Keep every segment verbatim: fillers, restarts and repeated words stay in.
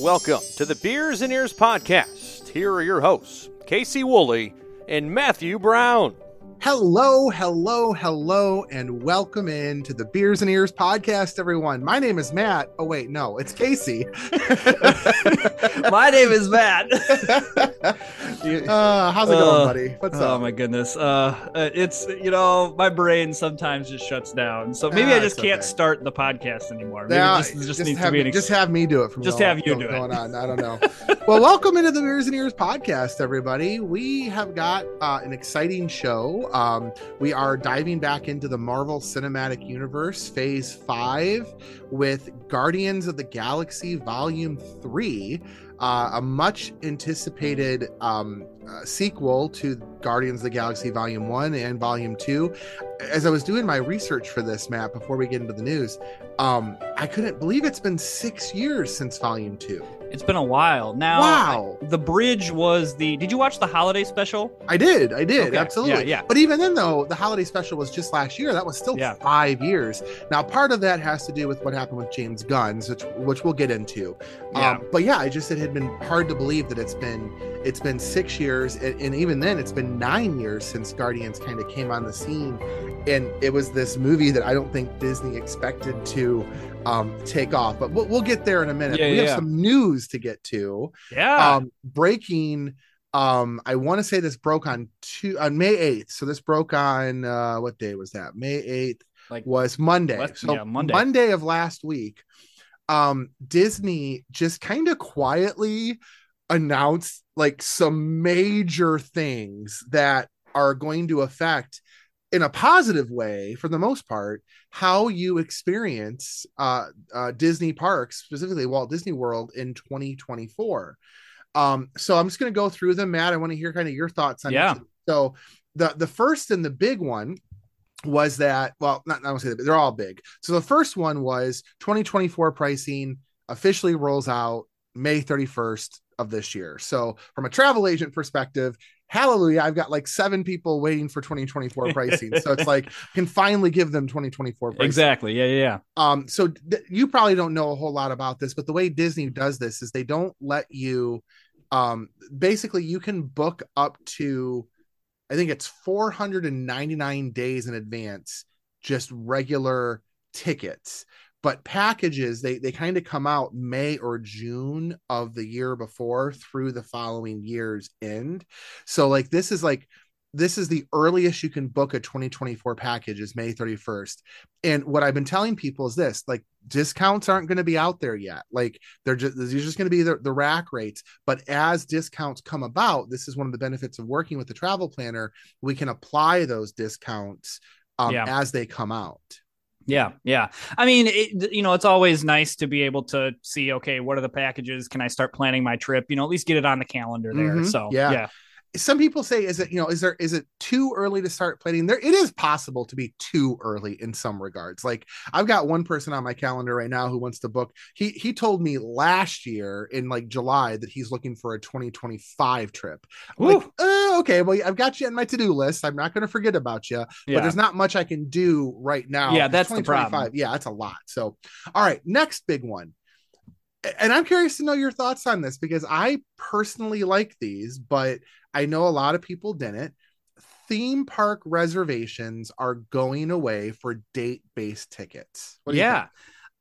Welcome to the Beers and Ears Podcast. Here are your hosts, Casey Woolley and Matthew Brown. Hello, hello, hello, and welcome in to the Beers and Ears Podcast, everyone. My name is Matt. Oh, wait, no, it's Casey. My name is Matt. uh, how's it uh, going, buddy? What's oh, up? Oh, my goodness. Uh, it's, you know, my brain sometimes just shuts down. So maybe ah, I just can't okay. start the podcast anymore. Maybe now, it just, it just, just needs to be an ex- Just have me do it. From just going, have you do going it. On. I don't know. Well, welcome into the Beers and Ears Podcast, everybody. We have got uh, an exciting show. Um, we are diving back into the Marvel Cinematic Universe Phase five with Guardians of the Galaxy Vol. three. Uh, a much anticipated um, uh, sequel to Guardians of the Galaxy Volume one and Volume two. As I was doing my research for this, Matt, before we get into the news, um, I couldn't believe it's been six years since Volume two. It's been a while. Now, wow. I, the bridge was the... Did you watch the holiday special? I did. I did. Okay. Absolutely. Yeah, yeah. But even then, though, the holiday special was just last year. That was still yeah. five years. Now, part of that has to do with what happened with James Gunn, which, which we'll get into. Yeah. Um, but yeah, I just... It had been hard to believe that it's been it's been six years. And, and even then, it's been nine years since Guardians kind of came on the scene. And it was this movie that I don't think Disney expected to... Um, take off, but we'll, we'll get there in a minute. Yeah, we yeah. have some news to get to. Yeah, um, breaking. Um, I want to say this broke on two on May eighth. So this broke on uh, what day was that? May eighth like was Monday. What? So yeah, Monday. Monday of last week. Um, Disney just kind of quietly announced like some major things that are going to affect, in a positive way, for the most part, how you experience uh, uh, Disney parks, specifically Walt Disney World, in twenty twenty-four. Um, so I'm just going to go through them, Matt. I want to hear kind of your thoughts on it. Yeah. So the, the first and the big one was that, well, not, I don't say that, but they're all big. So the first one was twenty twenty-four pricing officially rolls out May thirty-first of this year. So from a travel agent perspective, hallelujah, I've got like seven people waiting for twenty twenty-four pricing. So it's like, can finally give them twenty twenty-four pricing. Exactly. Yeah, yeah, yeah. Um, so th- you probably don't know a whole lot about this, but the way Disney does this is they don't let you, um, basically you can book up to, I think it's four hundred ninety-nine days in advance, just regular tickets. But packages, they they kind of come out May or June of the year before through the following year's end. So like this is like this is the earliest you can book a twenty twenty-four package is May thirty-first. And what I've been telling people is this, like discounts aren't going to be out there yet. Like they're just, these are just going to be the, the rack rates. But as discounts come about, this is one of the benefits of working with the travel planner. We can apply those discounts um, yeah. as they come out. Yeah. Yeah. I mean, it, you know, it's always nice to be able to see, okay, what are the packages? Can I start planning my trip? You know, at least get it on the calendar there. Mm-hmm. So, yeah. yeah. Some people say, is it, you know, is there, is it too early to start planning there? It is possible to be too early in some regards. Like I've got one person on my calendar right now who wants to book. He, he told me last year in like July that he's looking for a twenty twenty-five trip. I'm like, oh, okay. Well, I've got you on my to-do list. I'm not going to forget about you, yeah. but there's not much I can do right now. Yeah. That's the problem. Yeah. That's a lot. So, all right. Next big one. And I'm curious to know your thoughts on this because I personally like these, but I know a lot of people didn't. Theme park reservations are going away for date-based tickets. What do you think?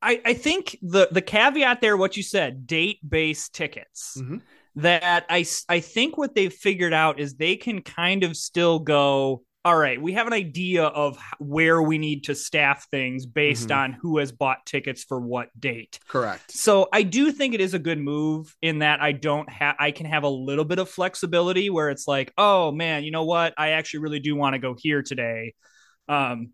I, I think the, the caveat there, what you said, date-based tickets, mm-hmm. that I, I think what they've figured out is they can kind of still go, all right, we have an idea of where we need to staff things based mm-hmm. on who has bought tickets for what date. Correct. So I do think it is a good move in that I don't have, I can have a little bit of flexibility where it's like, oh man, you know what? I actually really do want to go here today. Um,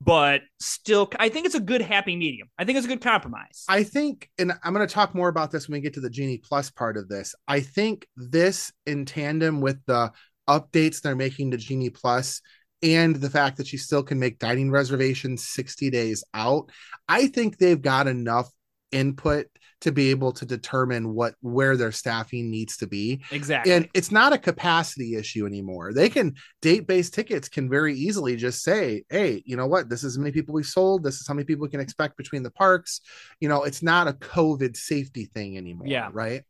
but still, I think it's a good happy medium. I think it's a good compromise. I think, and I'm going to talk more about this when we get to the Genie Plus part of this. I think this in tandem with the updates they're making to Genie Plus and the fact that you still can make dining reservations sixty days out. I think they've got enough input to be able to determine what, where their staffing needs to be. Exactly. And it's not a capacity issue anymore. They can, date-based tickets can very easily just say, hey, you know what, this is how many people we sold. This is how many people we can expect between the parks. You know, it's not a COVID safety thing anymore. Yeah. Right.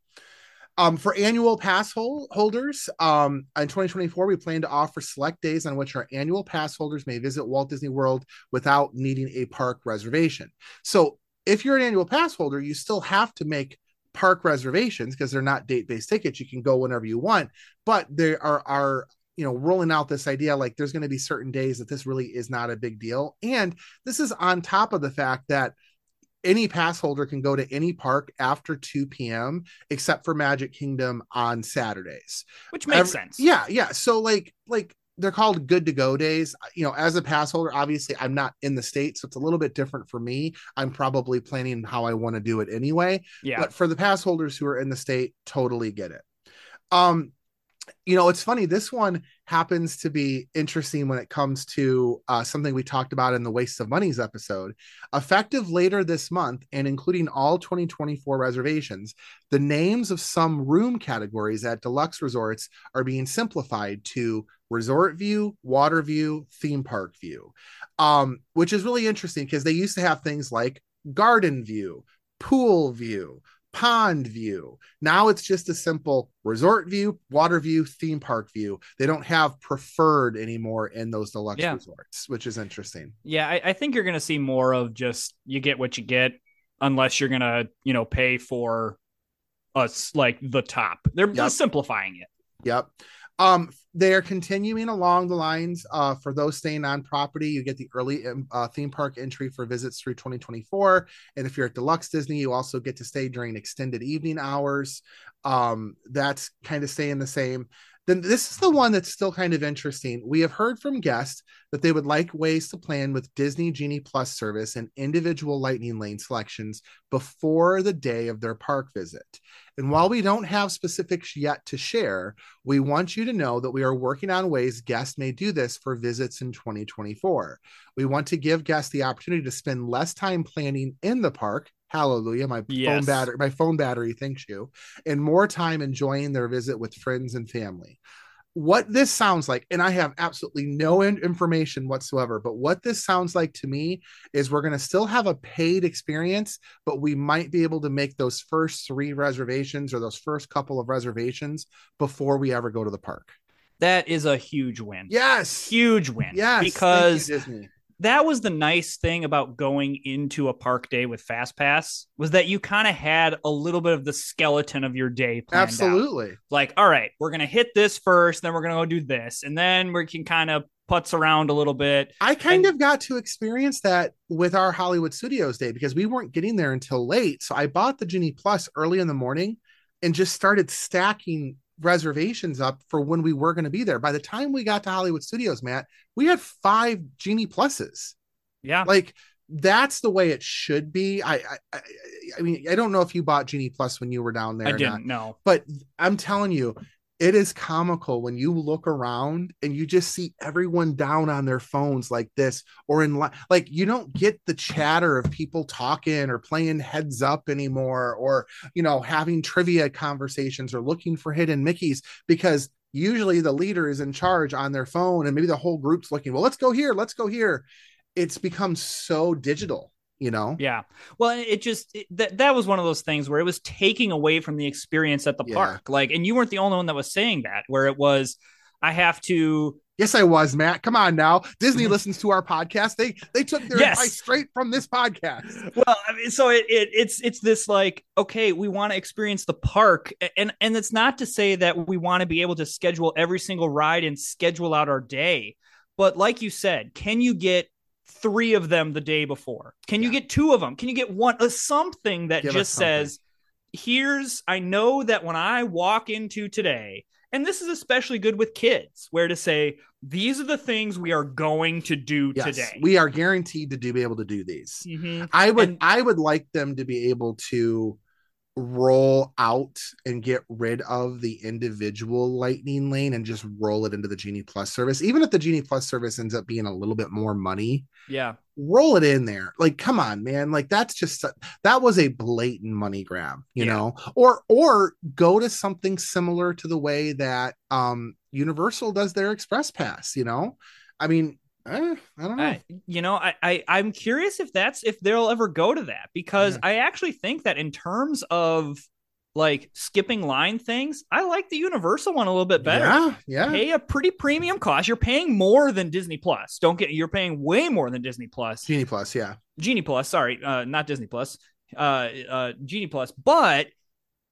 Um, for annual pass hold- holders, um, in twenty twenty-four, we plan to offer select days on which our annual pass holders may visit Walt Disney World without needing a park reservation. So if you're an annual pass holder, you still have to make park reservations because they're not date-based tickets. You can go whenever you want, but there are, are you know, rolling out this idea like there's going to be certain days that this really is not a big deal. And this is on top of the fact that any pass holder can go to any park after two p.m. except for Magic Kingdom on Saturdays, which makes Every, sense. Yeah. Yeah. So like, like they're called good to go days, you know, as a pass holder. Obviously I'm not in the state, so it's a little bit different for me. I'm probably planning how I want to do it anyway. Yeah. But for the pass holders who are in the state, totally get it. Um, You know, it's funny. This one happens to be interesting when it comes to uh, something we talked about in the Waste of Monies episode. Effective later this month and including all twenty twenty-four reservations, the names of some room categories at deluxe resorts are being simplified to Resort View, Water View, Theme Park View, um, which is really interesting because they used to have things like Garden View, Pool View, Pond View. Now it's just a simple Resort View, Water View, Theme Park View. They don't have preferred anymore in those deluxe yeah. resorts, which is interesting. Yeah, I, I think you're going to see more of just you get what you get, unless you're going to, you know, pay for us like the top. They're, yep. they're simplifying it. Yep. Um, they are continuing along the lines uh, for those staying on property. You get the early uh, theme park entry for visits through twenty twenty-four. And if you're at Deluxe Disney, you also get to stay during extended evening hours. Um, that's kind of staying the same. Then this is the one that's still kind of interesting. We have heard from guests that they would like ways to plan with Disney Genie Plus service and individual Lightning Lane selections before the day of their park visit. And while we don't have specifics yet to share, we want you to know that we are working on ways guests may do this for visits in twenty twenty-four. We want to give guests the opportunity to spend less time planning in the park. Hallelujah. My yes. phone battery, my phone battery. Thanks you. And more time enjoying their visit with friends and family. What this sounds like, and I have absolutely no in- information whatsoever, but what this sounds like to me is we're going to still have a paid experience, but we might be able to make those first three reservations or those first couple of reservations before we ever go to the park. That is a huge win. Yes. Huge win. Yes. Because thank you, Disney. That was the nice thing about going into a park day with FastPass was that you kind of had a little bit of the skeleton of your day planned Absolutely. Out. Like, all right, we're going to hit this first, then we're going to go do this. And then we can kind of putz around a little bit. I kind and- of got to experience that with our Hollywood Studios day because we weren't getting there until late. So I bought the Genie Plus early in the morning and just started stacking reservations up for when we were going to be there. By the time we got to Hollywood Studios, Matt, we had five Genie Pluses. Yeah. Like that's the way it should be. I, I, I mean, I don't know if you bought Genie Plus when you were down there. I or didn't know, but I'm telling you, it is comical when you look around and you just see everyone down on their phones like this or in li- like you don't get the chatter of people talking or playing heads up anymore or, you know, having trivia conversations or looking for hidden Mickeys because usually the leader is in charge on their phone and maybe the whole group's looking, well, let's go here. Let's go here. It's become so digital. You know? Yeah. Well, it just, it, that, that was one of those things where it was taking away from the experience at the yeah. park. Like, and you weren't the only one that was saying that, where it was, I have to. Yes, I was, Matt. Come on now. Disney listens to our podcast. They, they took their yes. advice straight from this podcast. Well, I mean, so it, it it's, it's this like, okay, we want to experience the park. And, and it's not to say that we want to be able to schedule every single ride and schedule out our day. But like you said, can you get three of them the day before? Can yeah. you get two of them? Can you get one? Uh, something that Give just something. Says, here's, I know that when I walk into today, and this is especially good with kids, where to say, these are the things we are going to do yes, today. We are guaranteed to do, be able to do these. Mm-hmm. I would, and, I would like them to be able to roll out and get rid of the individual Lightning Lane and just roll it into the Genie Plus service. Even if the Genie Plus service ends up being a little bit more money, yeah, roll it in there. Like, come on, man. Like, that's just, that was a blatant money grab, you yeah. know, or, or go to something similar to the way that um, Universal does their Express Pass, you know? I mean, I, I don't know. I, you know, I, I, I'm curious if that's, if they'll ever go to that, because yeah. I actually think that in terms of like skipping line things, I like the Universal one a little bit better. Yeah, yeah. Pay a pretty premium cost. You're paying more than Disney Plus. Don't get, you're paying way more than Disney Plus. Genie Plus, yeah. Genie Plus, sorry, uh, not Disney Plus. Uh, uh, Genie Plus. But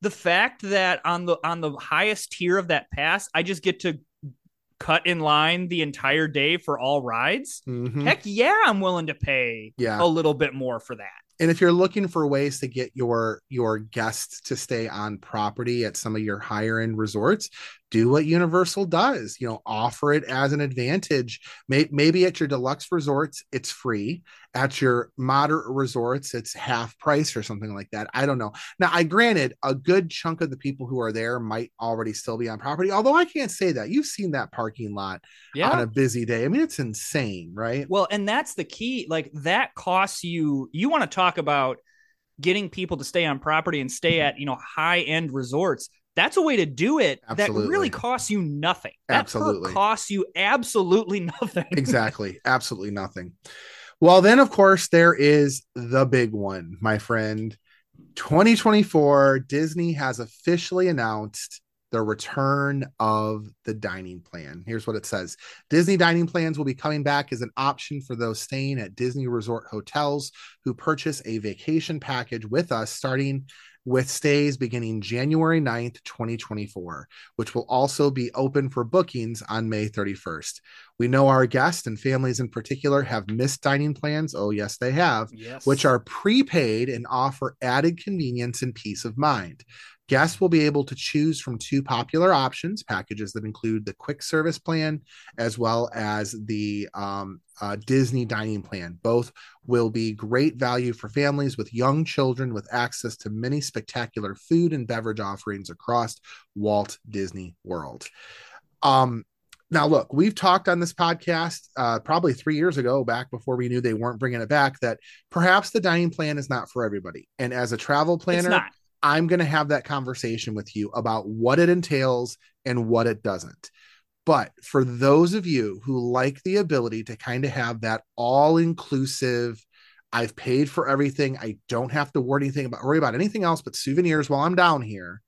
the fact that on the on the highest tier of that pass, I just get to cut in line the entire day for all rides. Mm-hmm. Heck yeah, I'm willing to pay yeah. a little bit more for that. And if you're looking for ways to get your your guests to stay on property at some of your higher end resorts, do what Universal does. You know, offer it as an advantage. Maybe, maybe at your deluxe resorts, it's free. At your moderate resorts, it's half price or something like that. I don't know. Now, I granted a good chunk of the people who are there might already still be on property, although I can't say that. You've seen that parking lot yeah. on a busy day. I mean, it's insane, right? Well, and that's the key. Like, that costs you. You want to talk about getting people to stay on property and stay at, you know, high end resorts. That's a way to do it absolutely. That really costs you nothing. That absolutely costs you absolutely nothing. Exactly. Absolutely nothing. Well, then, of course, there is the big one, my friend. twenty twenty-four, Disney has officially announced the return of the dining plan. Here's what it says. Disney dining plans will be coming back as an option for those staying at Disney Resort hotels who purchase a vacation package with us, starting with stays beginning January ninth, twenty twenty-four, which will also be open for bookings on May thirty-first. We know our guests and families in particular have missed dining plans. Oh, yes, they have, yes. Which are prepaid and offer added convenience and peace of mind. Guests will be able to choose from two popular options, packages that include the quick service plan as well as the um, uh, Disney dining plan. Both will be great value for families with young children with access to many spectacular food and beverage offerings across Walt Disney World. Um, now, look, we've talked on this podcast uh, probably three years ago, back before we knew they weren't bringing it back, that perhaps the dining plan is not for everybody. And as a travel planner... It's not. I'm going to have that conversation with you about what it entails and what it doesn't. But for those of you who like the ability to kind of have that all-inclusive, I've paid for everything, I don't have to worry anything about worry about anything else but souvenirs while I'm down here,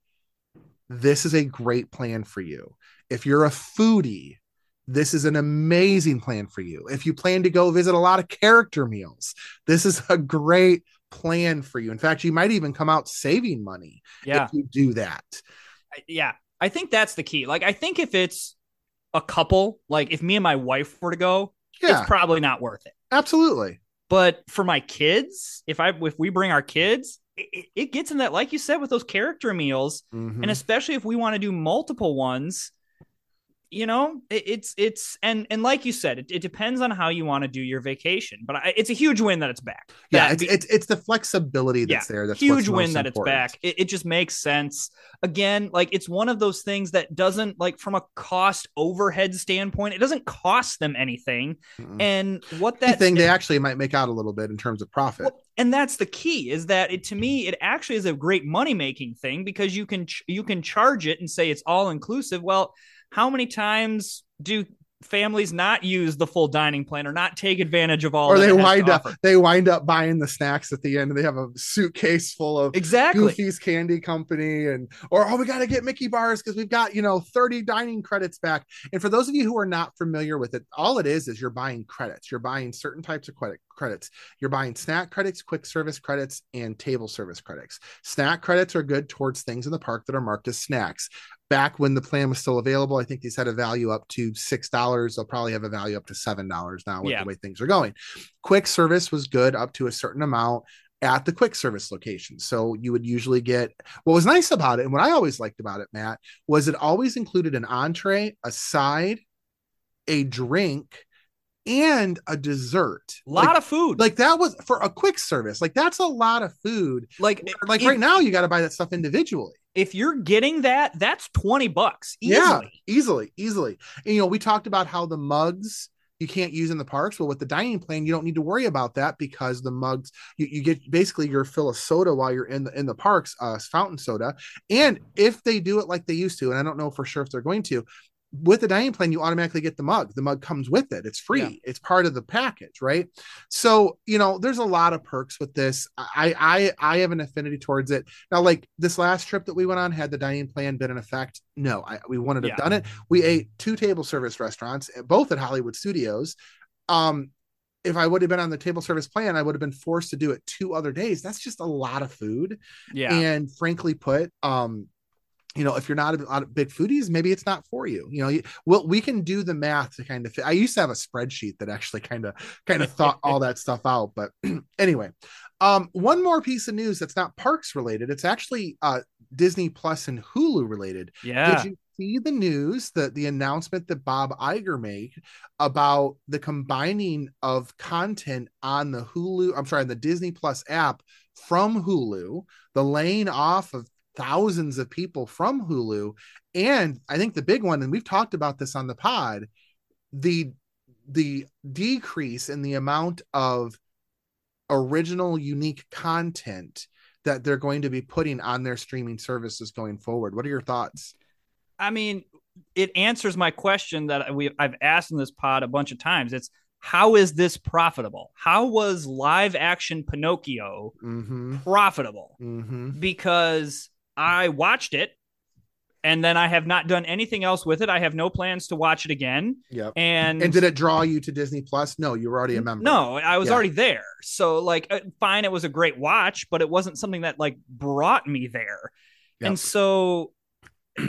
this is a great plan for you. If you're a foodie, this is an amazing plan for you. If you plan to go visit a lot of character meals, this is a great plan for you. In fact, you might even come out saving money yeah. if you do that. Yeah, I think that's the key. Like, I think if it's a couple, like if me and my wife were to go, yeah. it's probably not worth it. Absolutely. But for my kids, if I if we bring our kids, it, it gets in that, like you said, with those character meals, mm-hmm. and especially if we want to do multiple ones, you know, it, it's it's and and like you said, it, it depends on how you want to do your vacation, but I, it's a huge win that it's back. That yeah, it's, be, it's it's the flexibility that's yeah, there. That's huge win that important. It's back. It, it just makes sense. Again, like it's one of those things that doesn't, like from a cost overhead standpoint, it doesn't cost them anything. Mm-hmm. And what that thing they actually might make out a little bit in terms of profit. Well, and that's the key, is that it, to me, it actually is a great money making thing, because you can ch- you can charge it and say it's all inclusive. Well, how many times do families not use the full dining plan or not take advantage of all? Or they wind up, they wind up buying the snacks at the end, and they have a suitcase full of exactly Goofy's Candy Company, and or oh, we got to get Mickey bars because we've got, you know, thirty dining credits back. And for those of you who are not familiar with it, all it is is you're buying credits. You're buying certain types of credit credits. You're buying snack credits, quick service credits, and table service credits. Snack credits are good towards things in the park that are marked as snacks. Back when the plan was still available, I think these had a value up to six dollars. They'll probably have a value up to seven dollars now with yeah. the way things are going. Quick service was good up to a certain amount at the quick service location. So you would usually get, what was nice about it, and what I always liked about it, Matt, was it always included an entree, a side, a drink, and a dessert. A lot like, of food. Like that was for a quick service. Like that's a lot of food. Like, like if, right now you got to buy that stuff individually. If you're getting that, that's twenty bucks. Easily. Yeah, easily, easily. And, you know, we talked about how the mugs, you can't use in the parks. Well, with the dining plan, you don't need to worry about that because the mugs, you, you get basically your fill of soda while you're in the in the parks, uh, fountain soda. And if they do it like they used to, and I don't know for sure if they're going to, with the dining plan, you automatically get the mug. The mug comes with it. It's free. Yeah. It's part of the package, right? So, you know, there's a lot of perks with this. I, I, I have an affinity towards it. Now, like this last trip that we went on, had the dining plan been in effect? No, I, we wouldn't have yeah. done it. We ate two table service restaurants, both at Hollywood Studios. Um, If I would have been on the table service plan, I would have been forced to do it two other days. That's just a lot of food. Yeah. And frankly put, um, you know, if you're not a, a big foodies, maybe it's not for you. You know, you, well, we can do the math to kind of, I used to have a spreadsheet that actually kind of, kind of thought all that stuff out. But anyway, um, one more piece of news that's not parks related. It's actually uh, Disney Plus and Hulu related. Yeah. Did you see the news, the, the announcement that Bob Iger made about the combining of content on the Hulu, I'm sorry, on the Disney Plus app from Hulu, the laying off of thousands of people from Hulu, and I think the big one, and we've talked about this on the pod, the the decrease in the amount of original unique content that they're going to be putting on their streaming services going forward. What are your thoughts? I mean, it answers my question that we I've asked in this pod a bunch of times. It's how is this profitable? How was live action Pinocchio mm-hmm. profitable? Mm-hmm. Because I watched it and then I have not done anything else with it. I have no plans to watch it again. Yep. And, and did it draw you to Disney Plus? No, you were already a member. No, I was yeah. already there. So like, fine. It was a great watch, but it wasn't something that like brought me there. Yep. And so,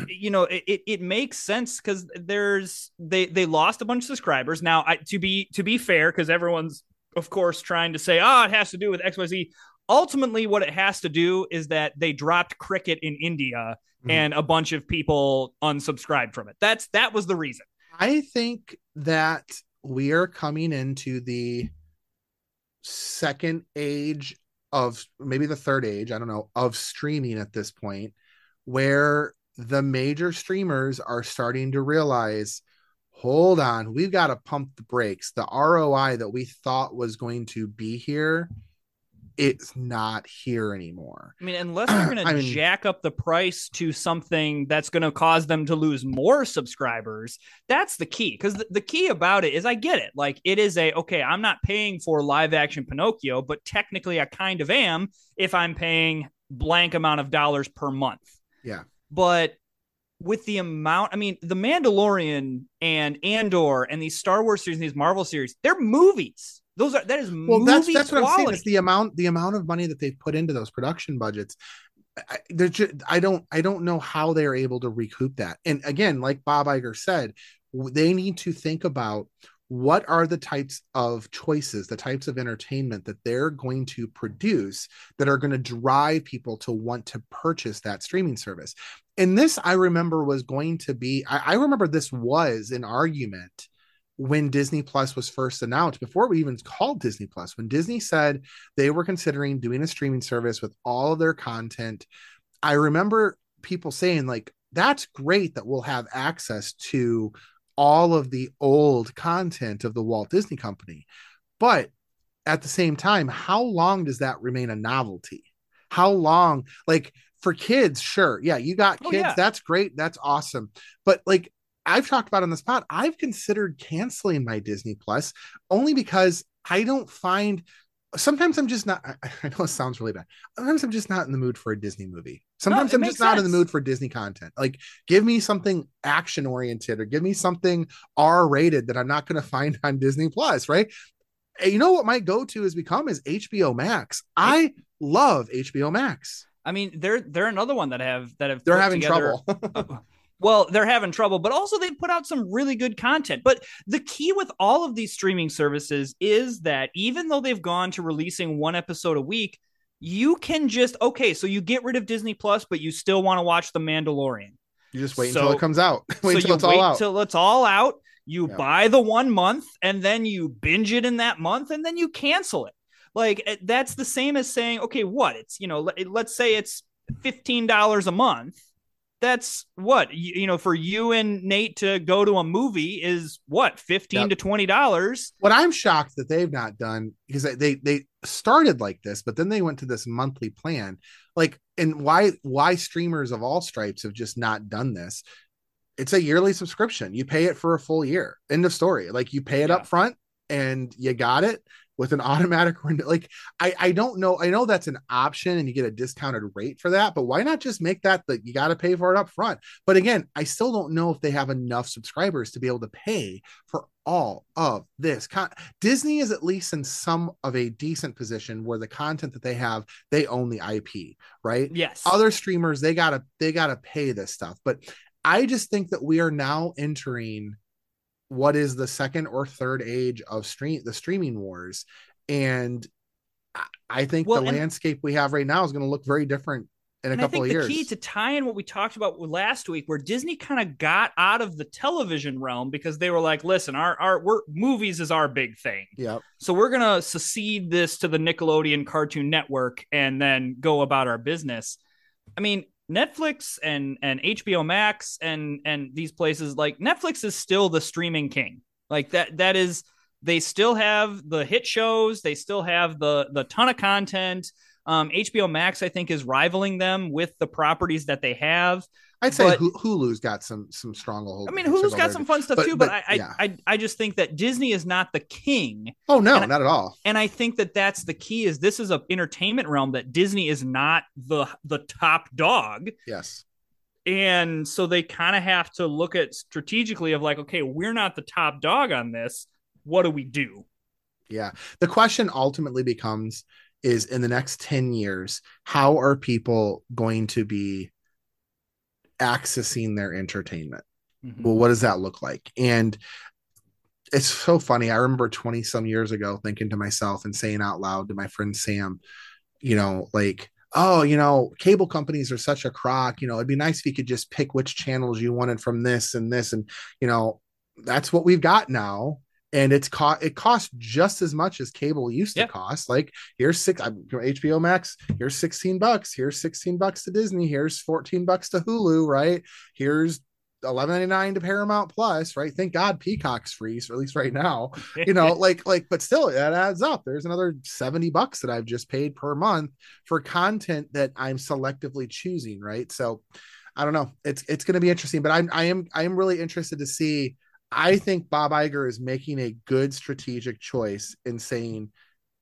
you know, it, it, it makes sense because there's, they, they lost a bunch of subscribers. Now I, to be, to be fair, because everyone's of course trying to say, oh, it has to do with X Y Z. Ultimately what it has to do is that they dropped cricket in India mm-hmm. and a bunch of people unsubscribed from it. That's, that was the reason. I think that we are coming into the second age of maybe the third age, I don't know, of streaming at this point, where the major streamers are starting to realize, hold on, we've got to pump the brakes. The R O I that we thought was going to be here, it's not here anymore. I mean, unless they're going to jack mean, up the price to something that's going to cause them to lose more subscribers, that's the key. Because the, the key about it is, I get it. Like, it is a, okay, I'm not paying for live action Pinocchio, but technically I kind of am if I'm paying blank amount of dollars per month. Yeah. But with the amount, I mean, The Mandalorian and Andor and these Star Wars series, and these Marvel series, they're movies. Those are, that is well, movie that's, that's quality. What I'm saying. It's the amount, the amount of money that they've put into those production budgets. I, they're just, I don't, I don't know how they're able to recoup that. And again, like Bob Iger said, they need to think about what are the types of choices, the types of entertainment that they're going to produce that are going to drive people to want to purchase that streaming service. And this, I remember, was going to be, I, I remember this was an argument when Disney Plus was first announced, before we even called Disney Plus, when Disney said they were considering doing a streaming service with all of their content. I remember people saying, like, that's great that we'll have access to all of the old content of the Walt Disney Company. But at the same time, how long does that remain a novelty? How long, like for kids, sure. Yeah, you got kids. Oh, yeah. That's great. That's awesome. But like I've talked about on this pod, I've considered canceling my Disney Plus only because I don't find, sometimes I'm just not, I know it sounds really bad. Sometimes I'm just not in the mood for a Disney movie. Sometimes no, I'm just sense. not in the mood for Disney content. Like, give me something action oriented or give me something R rated that I'm not going to find on Disney Plus. Right. And you know what my go-to has become is H B O Max. I love H B O Max. I mean, they're, they're another one that have, that have, they're having together. trouble. Well, they're having trouble, but also they put out some really good content. But the key with all of these streaming services is that even though they've gone to releasing one episode a week, you can just, okay, so you get rid of Disney Plus, but you still want to watch The Mandalorian. You just wait so, until it comes out. Wait so till you it's wait all out. Till it's all out. You yeah. buy the one month and then you binge it in that month and then you cancel it. Like that's the same as saying, okay, what? It's, you know, let's say it's fifteen dollars a month. that's what, you, you know, for you and Nate to go to a movie is what, fifteen dollars yep. to twenty dollars. What I'm shocked that they've not done, because they, they, they started like this, but then they went to this monthly plan. Like, and why, why streamers of all stripes have just not done this. It's a yearly subscription. You pay it for a full year. End of story. Like, you pay it yeah. up front and you got it with an automatic window. Like, I, I don't know. I know that's an option and you get a discounted rate for that, but why not just make that that you got to pay for it up front? But again, I still don't know if they have enough subscribers to be able to pay for all of this. Con- Disney is at least in some of a decent position where the content that they have, they own the I P, right? Yes. Other streamers, they gotta, they gotta pay this stuff. But I just think that we are now entering what is the second or third age of stream, the streaming wars. And I think well, the landscape we have right now is going to look very different in a couple of years. I think the key to tie in what we talked about last week, where Disney kind of got out of the television realm because they were like, listen, our, our we're, movies is our big thing. Yep. So we're going to secede this to the Nickelodeon Cartoon Network and then go about our business. I mean, Netflix and and H B O Max and and these places, like Netflix is still the streaming king. Like that that is, they still have the hit shows, they still have the the ton of content. Um, H B O Max, I think, is rivaling them with the properties that they have. I'd say but, Hulu's got some some stronghold. I mean, Hulu's got some fun stuff but, too, but, but I, yeah. I I I just think that Disney is not the king. Oh no, and not I, at all. And I think that that's the key. Is this is an entertainment realm that Disney is not the the top dog. Yes. And so they kind of have to look at strategically of like, okay, we're not the top dog on this. What do we do? Yeah. The question ultimately becomes is in the next ten years, how are people going to be accessing their entertainment? Mm-hmm. Well, what does that look like? And it's so funny. I remember twenty some years ago thinking to myself and saying out loud to my friend Sam, you know, like, oh, you know, cable companies are such a crock. You know, it'd be nice if you could just pick which channels you wanted from this and this. And, you know, that's what we've got now. And it's co- it costs just as much as cable used yeah. to cost. Like here's six H B O Max, here's sixteen bucks, here's sixteen bucks to Disney, here's fourteen bucks to Hulu, right? Here's eleven ninety-nine to Paramount Plus, right? Thank God Peacock's free, or at least right now. You know, like like, but still that adds up. There's another seventy bucks that I've just paid per month for content that I'm selectively choosing, right? So I don't know. It's it's going to be interesting, but I'm I am I am really interested to see. I think Bob Iger is making a good strategic choice in saying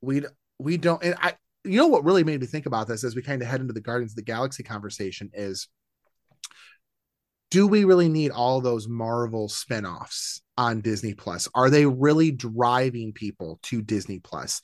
we we don't. And I, you know, what really made me think about this as we kind of head into the Guardians of the Galaxy conversation is, do we really need all those Marvel spinoffs on Disney Plus? Are they really driving people to Disney Plus?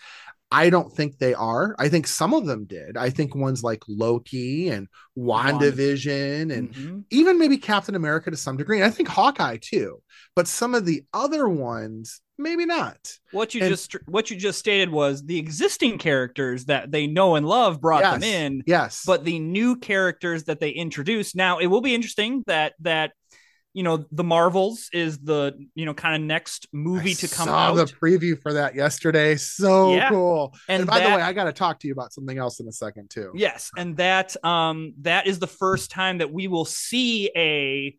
I don't think they are. I think some of them did. I think ones like Loki and WandaVision and mm-hmm. even maybe Captain America to some degree. And I think Hawkeye too, but some of the other ones, maybe not. What you and, just, what you just stated was the existing characters that they know and love brought yes, them in. Yes. But the new characters that they introduced. Now it will be interesting that, that, you know, the Marvels is the, you know, kind of next movie I to come saw out. The preview for that yesterday. So yeah. cool. And, and by that, the way, I got to talk to you about something else in a second too. Yes. And that, um, that is the first time that we will see a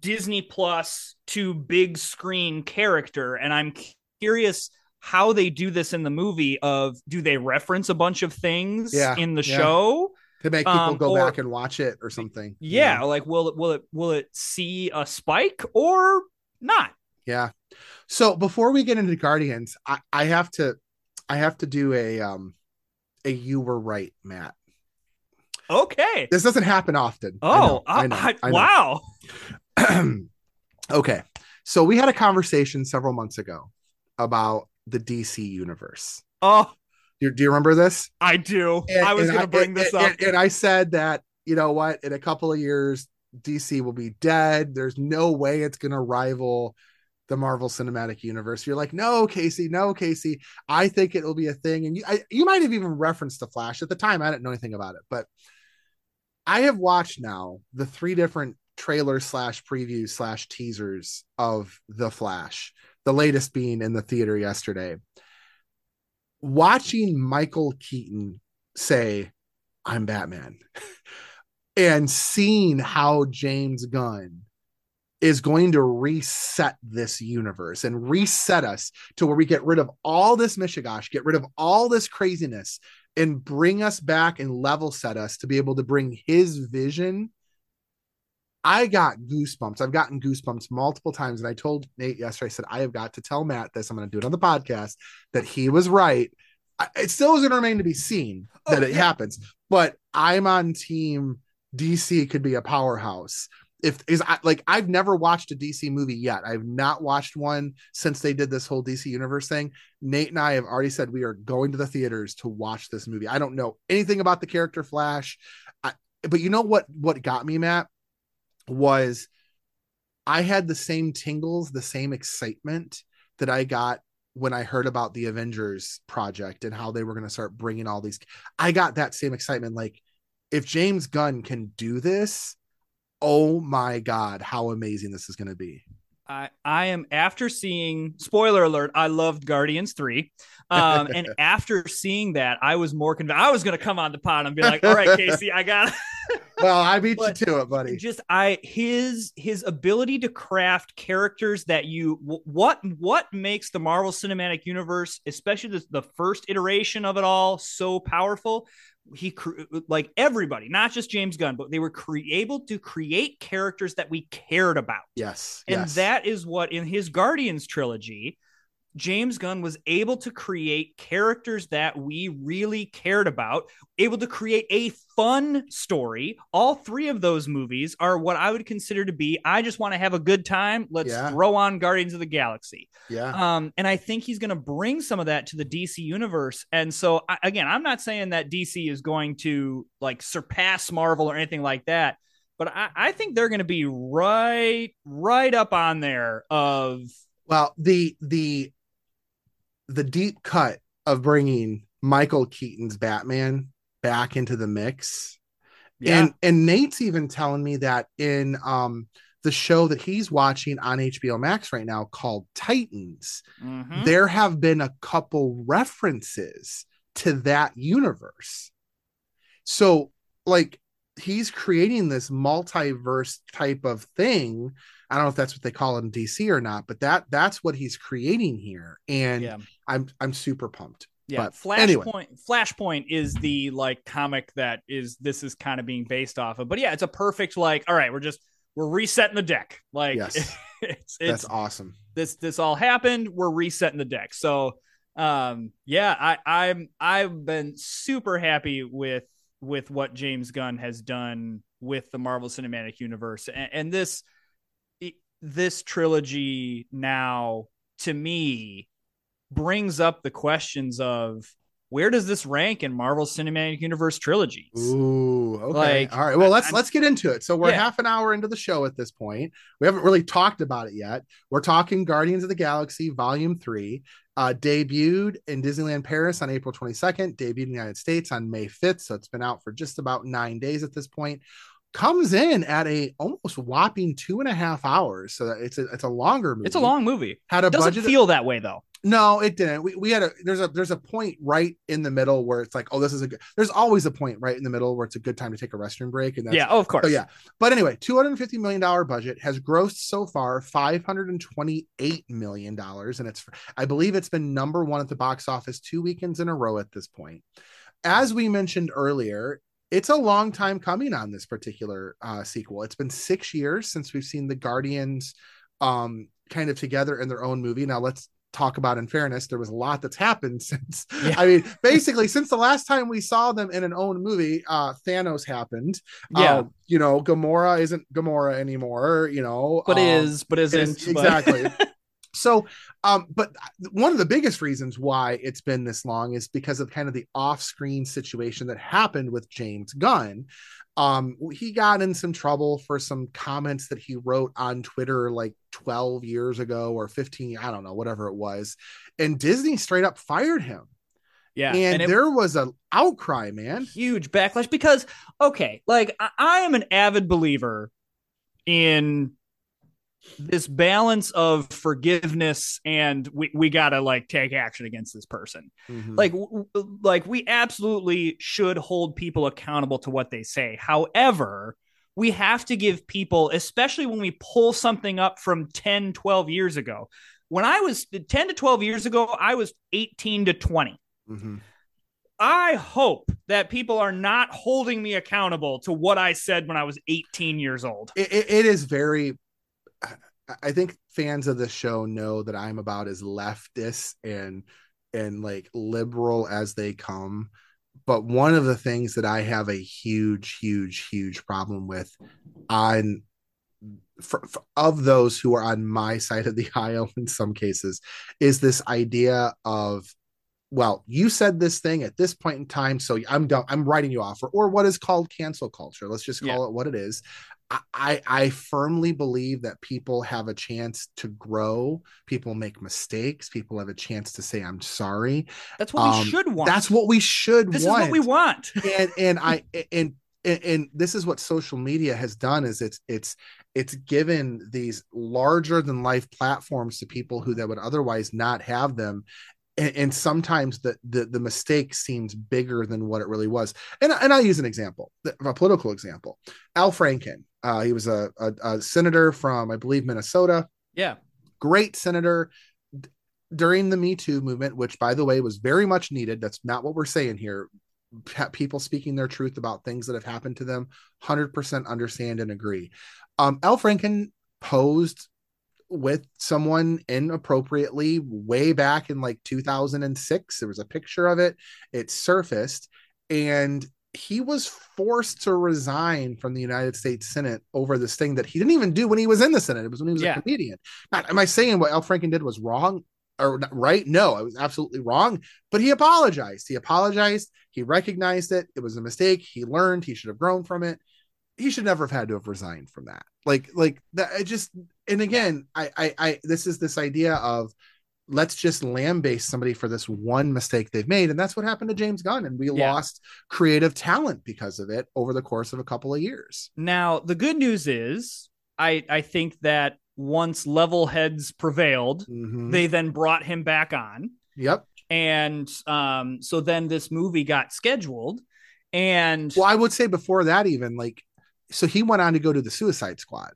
Disney Plus to big screen character. And I'm curious how they do this in the movie of, do they reference a bunch of things yeah, in the yeah. show? To make people um, go or, back and watch it or something. Yeah, yeah. Like, will it, will it, will it see a spike or not? Yeah. So before we get into Guardians, I, I have to, I have to do a, um, a, you were right, Matt. Okay. This doesn't happen often. Oh, I know, uh, I know, I, I know. Wow. Okay. So we had a conversation several months ago about the D C universe. Oh, Do, do you remember this? I do. And, I was going to bring and, this and, up. And, and I said that, you know what, in a couple of years, D C will be dead. There's no way it's going to rival the Marvel Cinematic Universe. You're like, no, Casey, no, Casey. I think it will be a thing. And you, I, you might have even referenced The Flash at the time. I didn't know anything about it. But I have watched now the three different trailers slash previews slash teasers of The Flash, the latest being in the theater yesterday. Watching Michael Keaton say, I'm Batman, and seeing how James Gunn is going to reset this universe and reset us to where we get rid of all this mishigosh, get rid of all this craziness, and bring us back and level set us to be able to bring his vision. I got goosebumps. I've gotten goosebumps multiple times. And I told Nate yesterday, I said, I have got to tell Matt this. I'm going to do it on the podcast, that he was right. It still is going to remain to be seen that oh, it yeah. happens, but I'm on team D C could be a powerhouse. If is I, like, I've never watched a D C movie yet. I've not watched one since they did this whole D C universe thing. Nate and I have already said we are going to the theaters to watch this movie. I don't know anything about the character Flash, I, but you know what, what got me, Matt, was I had the same tingles, the same excitement that I got when I heard about the Avengers project and how they were going to start bringing all these. I got that same excitement. Like, if James Gunn can do this, oh my God, how amazing this is going to be. I, I am, after seeing, spoiler alert, I loved Guardians three. Um, and after seeing that, I was more convinced. I was going to come on the pod and be like, all right, Casey, I got it. Well, I beat but you to it, buddy. Just I his his ability to craft characters that you what what makes the Marvel Cinematic Universe, especially the, the first iteration of it all, so powerful. He like everybody, not just James Gunn, but they were cre- able to create characters that we cared about. Yes, and yes. that is what in his Guardians trilogy, James Gunn was able to create characters that we really cared about, able to create a fun story. All three of those movies are what I would consider to be, I just want to have a good time. Let's yeah. throw on Guardians of the Galaxy. Yeah. Um, and I think he's going to bring some of that to the D C universe. And so I, again, I'm not saying that D C is going to like surpass Marvel or anything like that, but I, I think they're going to be right, right up on there of, well, the, the, the deep cut of bringing Michael Keaton's Batman back into the mix. Yeah. And, and Nate's even telling me that in um, the show that he's watching on H B O Max right now called Titans, mm-hmm. there have been a couple references to that universe. So like he's creating this multiverse type of thing. I don't know if that's what they call it in D C or not, but that that's what he's creating here. And yeah. I'm I'm super pumped. Yeah, Flashpoint anyway. Flashpoint is the like comic that is this is kind of being based off of. But yeah, it's a perfect like, all right, we're just we're resetting the deck. Like yes. it's, it's that's awesome. This this all happened. We're resetting the deck. So um yeah, I, I'm I've been super happy with with what James Gunn has done with the Marvel Cinematic Universe. And, and this this trilogy now, to me, brings up the questions of where does this rank in Marvel Cinematic Universe trilogies? Ooh, okay. Like, all right. Well, let's, I'm, let's get into it. So we're yeah. half an hour into the show at this point. We haven't really talked about it yet. We're talking Guardians of the Galaxy Volume three, uh, debuted in Disneyland Paris on April twenty-second, debuted in the United States on May fifth. So it's been out for just about nine days at this point. Comes in at a almost whopping two and a half hours. So that it's a, it's a longer movie. It's a long movie. Had a doesn't budget feel of, that way though. No, it didn't. We, we had a, there's a, there's a point right in the middle where it's like, oh, this is a good, there's always a point right in the middle where it's a good time to take a restroom break. And that's, yeah, oh, of course. So yeah. But anyway, two hundred fifty million dollars budget, has grossed so far five hundred twenty-eight million dollars. And it's, I believe it's been number one at the box office two weekends in a row at this point. As we mentioned earlier, it's a long time coming on this particular uh, sequel. It's been six years since we've seen the Guardians um, kind of together in their own movie. Now let's talk about, in fairness, there was a lot that's happened since. Yeah. I mean, basically since the last time we saw them in an own movie, uh, Thanos happened. Yeah. Um, you know, Gamora isn't Gamora anymore, you know, but um, is, but isn't is, exactly. So, um, but one of the biggest reasons why it's been this long is because of kind of the off-screen situation that happened with James Gunn. Um, he got in some trouble for some comments that he wrote on Twitter like twelve years ago or fifteen, I don't know, whatever it was. And Disney straight up fired him. Yeah. And, and it, there was an outcry, man. Huge backlash because, okay, like I, I am an avid believer in this balance of forgiveness and we, we gotta like take action against this person. Mm-hmm. Like, w- like we absolutely should hold people accountable to what they say. However, we have to give people, especially when we pull something up from ten, twelve years ago. When I was ten to twelve years ago, I was eighteen to twenty. Mm-hmm. I hope that people are not holding me accountable to what I said when I was eighteen years old. It, it, it is very, I think fans of the show know that I'm about as leftist and, and like liberal as they come. But one of the things that I have a huge, huge, huge problem with on for, for, of those who are on my side of the aisle in some cases is this idea of, well, you said this thing at this point in time, so I'm done. I'm writing you off, or, or what is called cancel culture. Let's just call yeah. it what it is. I, I firmly believe that people have a chance to grow. People make mistakes. People have a chance to say, I'm sorry. That's what um, we should want. That's what we should this want. This is what we want. and, and I, and, and, and this is what social media has done is it's, it's, it's given these larger than life platforms to people who that would otherwise not have them. And, and sometimes the, the, the mistake seems bigger than what it really was. And, and I'll use an example, a political example. Al Franken, uh, he was a, a, a senator from, I believe, Minnesota. Yeah. Great senator D- during the Me Too movement, which, by the way, was very much needed. That's not what we're saying here. People speaking their truth about things that have happened to them, one hundred percent understand and agree. Um, Al Franken posed with someone inappropriately way back in like two thousand six. There was a picture of it. It surfaced and he was forced to resign from the United States Senate over this thing that he didn't even do when he was in the Senate. It was when he was yeah. a comedian. Not, am I saying what Al Franken did was wrong or not right? No, it was absolutely wrong, but he apologized. He apologized. He recognized it. It was a mistake. He learned. He should have grown from it. He should never have had to have resigned from that. Like, like that. I just, and again, I, I, I, this is this idea of let's just lambaste somebody for this one mistake they've made. And that's what happened to James Gunn. And we yeah. lost creative talent because of it over the course of a couple of years. Now, the good news is I, I think that once level heads prevailed, mm-hmm. they then brought him back on. Yep. And um, so then this movie got scheduled and. Well, I would say before that, even like, so he went on to go to the Suicide Squad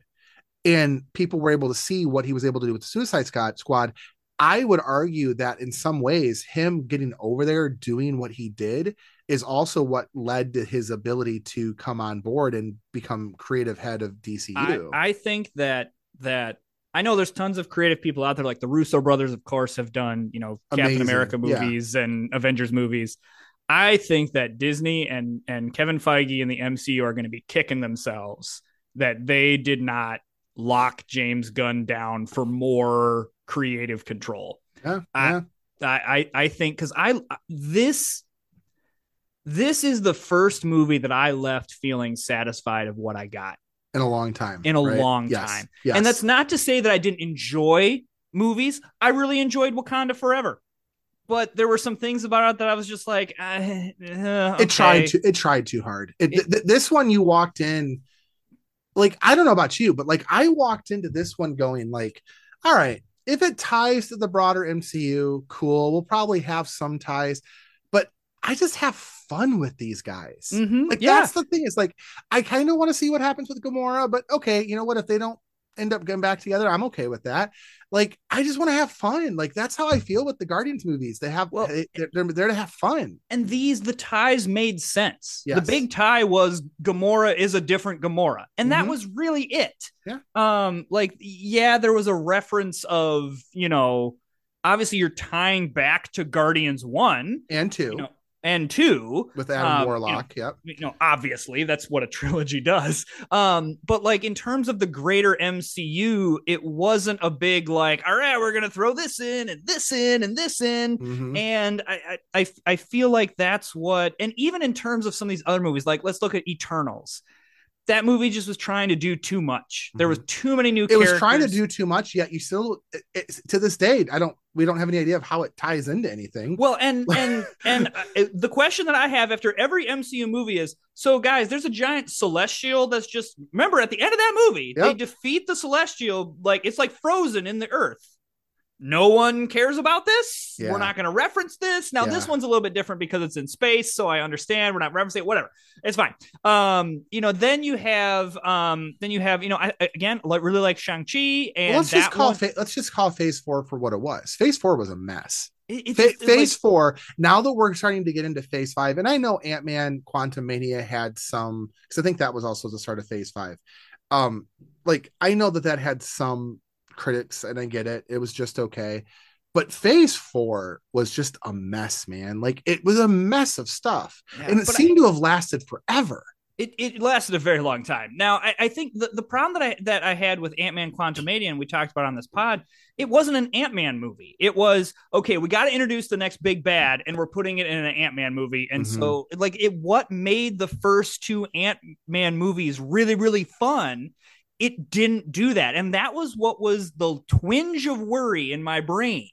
and people were able to see what he was able to do with the Suicide Squad. I would argue that in some ways him getting over there, doing what he did is also what led to his ability to come on board and become creative head of D C U. I, I think that, that I know there's tons of creative people out there. Like the Russo brothers, of course, have done, you know, Captain Amazing. America movies yeah. and Avengers movies. I think that Disney and, and Kevin Feige and the M C U are going to be kicking themselves that they did not lock James Gunn down for more creative control. Yeah, yeah. I, I, I think because I this this is the first movie that I left feeling satisfied of what I got in a long time. In a right? long yes. time, yes. And that's not to say that I didn't enjoy movies. I really enjoyed Wakanda Forever. But there were some things about it that I was just like, uh, uh, okay. It tried to, it tried too hard. It, it, th- this one you walked in, like, I don't know about you, but like I walked into this one going like, all right, if it ties to the broader M C U, cool. We'll probably have some ties, but I just have fun with these guys. Mm-hmm, like yeah. that's the thing is like, I kind of want to see what happens with Gamora, but okay. You know what? If they don't end up getting back together, I'm okay with that. Like, I just want to have fun. Like, that's how I feel with the Guardians movies. They have well, they, they're, they're there to have fun. And these the ties made sense. Yes. The big tie was Gamora is a different Gamora, and mm-hmm. that was really it. Yeah. Um. Like, yeah, there was a reference of you know, obviously you're tying back to Guardians one and two. You know, and two with Adam um, Warlock. You know, yep. You know, obviously that's what a trilogy does. Um, but like in terms of the greater M C U, it wasn't a big, like, all right, we're going to throw this in and this in and this in. Mm-hmm. And I, I, I feel like that's what, and even in terms of some of these other movies, like let's look at Eternals. that movie just was trying to do too much. There was too many new it characters. It was trying to do too much, yet you still, it, it, to this day, I don't, we don't have any idea of how it ties into anything. Well, and, and, and uh, the question that I have after every M C U movie is, so guys, there's a giant celestial that's just, remember at the end of that movie, yep. they defeat the celestial, like it's like frozen in the earth. No one cares about this. Yeah. We're not going to reference this. Now, yeah. this one's a little bit different because it's in space. So I understand we're not referencing it, whatever. It's fine. Um, you know, then you have, um, then you have, you know, I, again, like really like Shang-Chi. And well, let's that just call, one... fa- let's just call phase four for what it was. Phase four was a mess. It, it, fa- it, it, phase like... four. Now that we're starting to get into phase five, and I know Ant-Man Quantumania had some, cause I think that was also the start of phase five. Um, like I know that that had some critics, and I get it, it was just okay, but phase four was just a mess, man. Like it was a mess of stuff, yeah, and it seemed I, to have lasted forever. It it lasted a very long time. Now I, I think the, the problem that I that I had with Ant-Man Quantumania, and we talked about on this pod, it wasn't an Ant-Man movie. It was, okay, we got to introduce the next big bad, and we're putting it in an Ant-Man movie. And mm-hmm. so like it what made the first two Ant-Man movies really really fun, it didn't do that. And that was what was the twinge of worry in my brain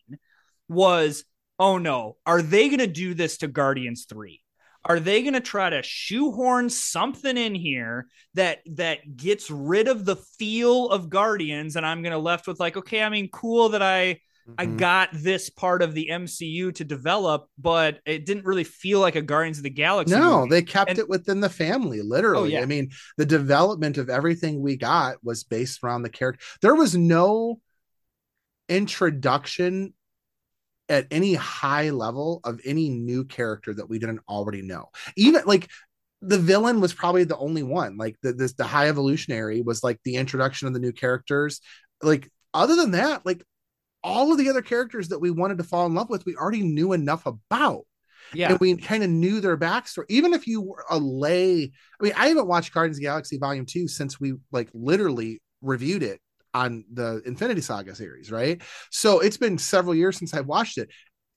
was, oh no, are they going to do this to Guardians three? Are they going to try to shoehorn something in here that that gets rid of the feel of Guardians? And I'm going to left with like, okay, I mean, cool that I mm-hmm. I got this part of the M C U to develop, but it didn't really feel like a Guardians of the Galaxy. No, movie. They kept and, it within the family, literally. Oh, yeah. I mean, the development of everything we got was based around the character. There was no introduction at any high level of any new character that we didn't already know. Even like the villain was probably the only one. Like the, this, the High Evolutionary was like the introduction of the new characters. Like other than that, like, all of the other characters that we wanted to fall in love with, we already knew enough about. Yeah. And we kind of knew their backstory. Even if you were a lay, I mean, I haven't watched Guardians of the Galaxy Volume two since we like literally reviewed it on the Infinity Saga series, right? So it's been several years since I've watched it.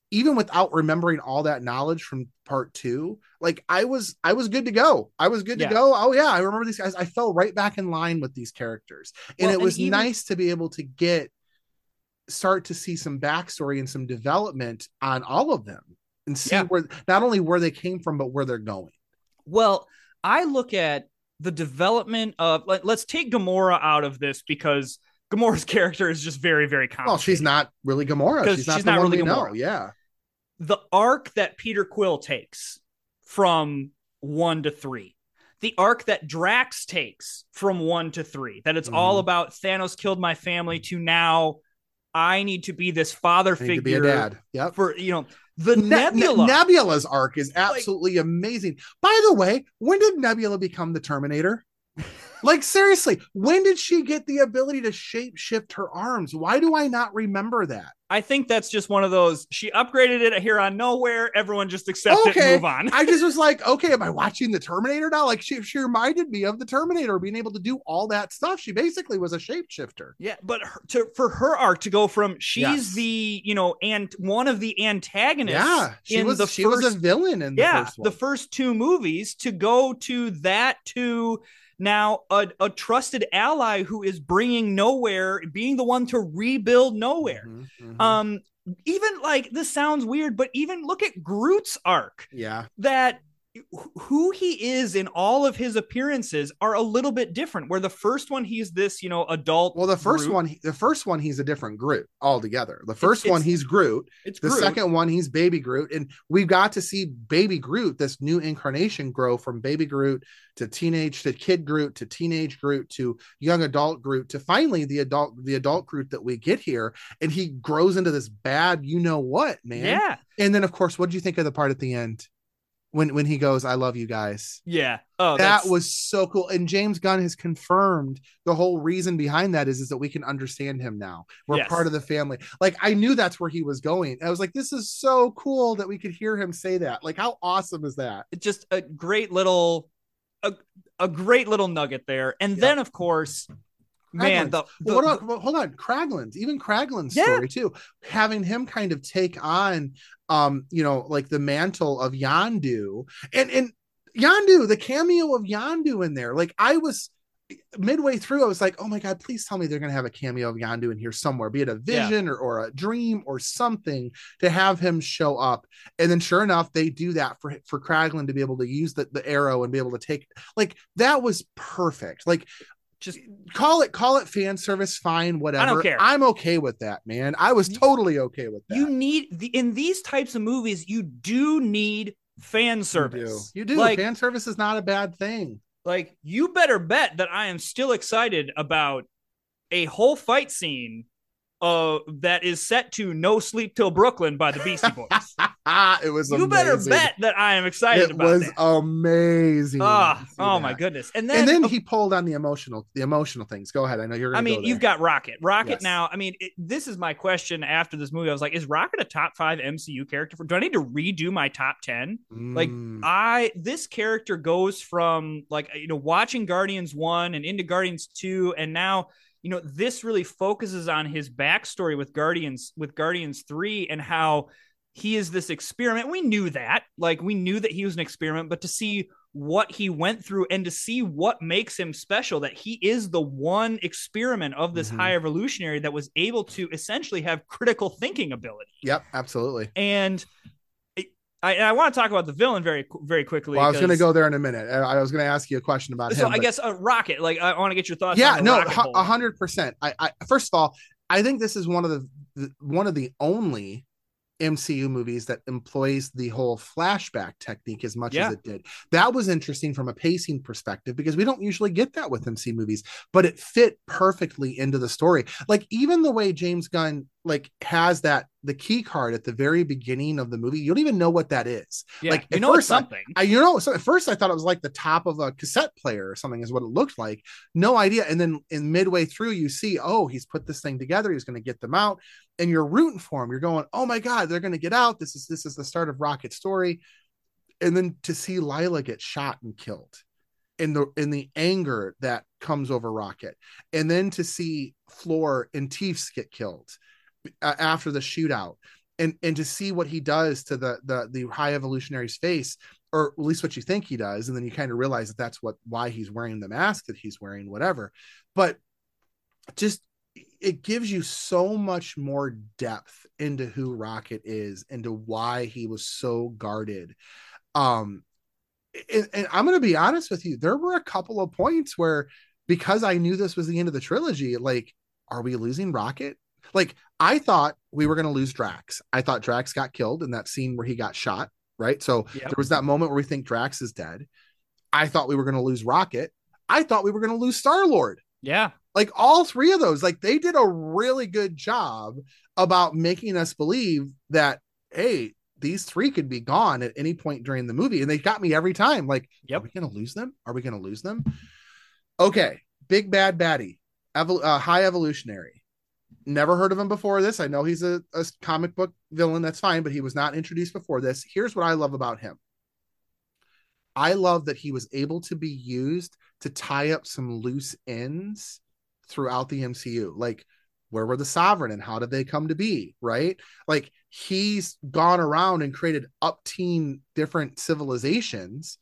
Even without remembering all that knowledge from part two, like I was, I was good to go. I was good yeah. to go. Oh yeah. I remember these guys. I fell right back in line with these characters. And well, it was and even- nice to be able to get, start to see some backstory and some development on all of them and see yeah. where not only where they came from, but where they're going. Well, I look at the development of like, let's take Gamora out of this because Gamora's character is just very, very complicated. Well, she's not really Gamora. She's not, she's not really Gamora. Know. Yeah. The arc that Peter Quill takes from one to three, the arc that Drax takes from one to three, that it's mm-hmm. all about Thanos killed my family to now I need to be this father figure to be a dad. Yep. For, you know, the ne- Nebula. Ne- Nebula's arc is absolutely like, amazing. By the way, when did Nebula become the Terminator? Like, seriously, when did she get the ability to shape shift her arms? Why do I not remember that? I think that's just one of those. She upgraded it here on nowhere. Everyone just accepts okay. it and move on. I just was like, okay, am I watching the Terminator now? Like she, she reminded me of the Terminator being able to do all that stuff. She basically was a shapeshifter. Yeah. But her, to, for her arc to go from she's yes. the, you know, and one of the antagonists. Yeah. She, in was, the she first, was a villain in the yeah, first one. The first two movies to go to that to now a, a trusted ally who is bringing nowhere, being the one to rebuild nowhere. Mm-hmm, mm-hmm. Um, even like this sounds weird, but even look at Groot's arc. Yeah, that who he is in all of his appearances are a little bit different. Where the first one he's this, you know, adult. Well, the first Groot. one, the first one he's a different Groot altogether. The first it's, one it's, he's Groot. It's the Groot. Second one he's Baby Groot, and we've got to see Baby Groot, this new incarnation, grow from Baby Groot to teenage to kid Groot to teenage Groot to young adult Groot to finally the adult the adult Groot that we get here, and he grows into this bad, you know what, man? Yeah. And then of course, what did you think of the part at the end? When when he goes, I love you guys. Yeah. Oh, that was so cool. And James Gunn has confirmed the whole reason behind that is, is that we can understand him now. We're yes. part of the family. Like, I knew that's where he was going. I was like, this is so cool that we could hear him say that. Like, how awesome is that? It's just a great little, a, a great little nugget there. And yep. then, of course... Man, the, the, what about, the, hold on, Kraglin, even Kraglin's yeah. story too, having him kind of take on, um, you know, like the mantle of Yondu, and and Yondu, the cameo of Yondu in there. Like, I was midway through, I was like, oh my God, please tell me they're going to have a cameo of Yondu in here somewhere, be it a vision yeah. or, or a dream or something, to have him show up. And then sure enough, they do that for, for Kraglin to be able to use the, the arrow and be able to take, like, that was perfect. Like, just call it, call it fan service. Fine. Whatever. I don't care. I'm okay with that, man. I was totally okay with that. You need the, in these types of movies, you do need fan service. You do. You do. Like, fan service is not a bad thing. Like, you better bet that I am still excited about a whole fight scene uh, that is set to No Sleep Till Brooklyn by the Beastie Boys. It was you amazing. better bet that I am excited it about it. It was amazing. Oh, oh my goodness. And then, and then he pulled on the emotional the emotional things. Go ahead. I know you're going to I mean, go you've got Rocket. Rocket yes. now. I mean, it, this is my question after this movie. I was like, is Rocket a top five M C U character? For, do I need to redo my top ten? Mm. Like, I this character goes from, like, you know, watching Guardians one and into Guardians two, and now, you know, this really focuses on his backstory with Guardians with Guardians three and how he is this experiment. We knew that, like, we knew that he was an experiment, but to see what he went through and to see what makes him special, that he is the one experiment of this mm-hmm. high evolutionary that was able to essentially have critical thinking ability. Yep, absolutely. And I, I want to talk about the villain very, very quickly. Well, I was going to go there in a minute. I, I was going to ask you a question about so him. So I but... guess a Rocket, like, I want to get your thoughts. Yeah, on no, a hundred percent. I, I, first of all, I think this is one of the, the one of the only M C U movies that employs the whole flashback technique as much yeah. as it did. That was interesting from a pacing perspective, because we don't usually get that with M C U movies, but it fit perfectly into the story. Like, even the way James Gunn, like, has that, the key card at the very beginning of the movie, you don't even know what that is. Yeah, like, you know, it's something. I, I, you know, so at first I thought it was like the top of a cassette player or something is what it looked like. No idea. And then in midway through, you see, oh, he's put this thing together. He's going to get them out, and you're rooting for him. You're going, oh my God, they're going to get out. This is this is the start of Rocket's story. And then to see Lila get shot and killed, in the in the anger that comes over Rocket, and then to see Floor and Teefs get killed after the shootout, and and to see what he does to the the the high evolutionary's face, or at least what you think he does, and then you kind of realize that that's what why he's wearing the mask that he's wearing, whatever. But just, it gives you so much more depth into who Rocket is, into why he was so guarded. Um and, and I'm going to be honest with you, there were a couple of points where, because I knew this was the end of the trilogy, like, are we losing Rocket? Like, I thought we were going to lose Drax. I thought Drax got killed in that scene where he got shot, right? So yep. there was that moment where we think Drax is dead. I thought we were going to lose Rocket. I thought we were going to lose Star-Lord. Yeah. Like, all three of those, like, they did a really good job about making us believe that, hey, these three could be gone at any point during the movie. And they got me every time. Like, yep. are we going to lose them? Are we going to lose them? Okay. Big bad baddie. Evol- uh, high evolutionary. Never heard of him before this. I know he's a, a comic book villain. That's fine, but he was not introduced before this. Here's what I love about him. I love that he was able to be used to tie up some loose ends throughout the M C U. Like, where were the Sovereign and how did they come to be, right? Like, he's gone around and created upteen different civilizations.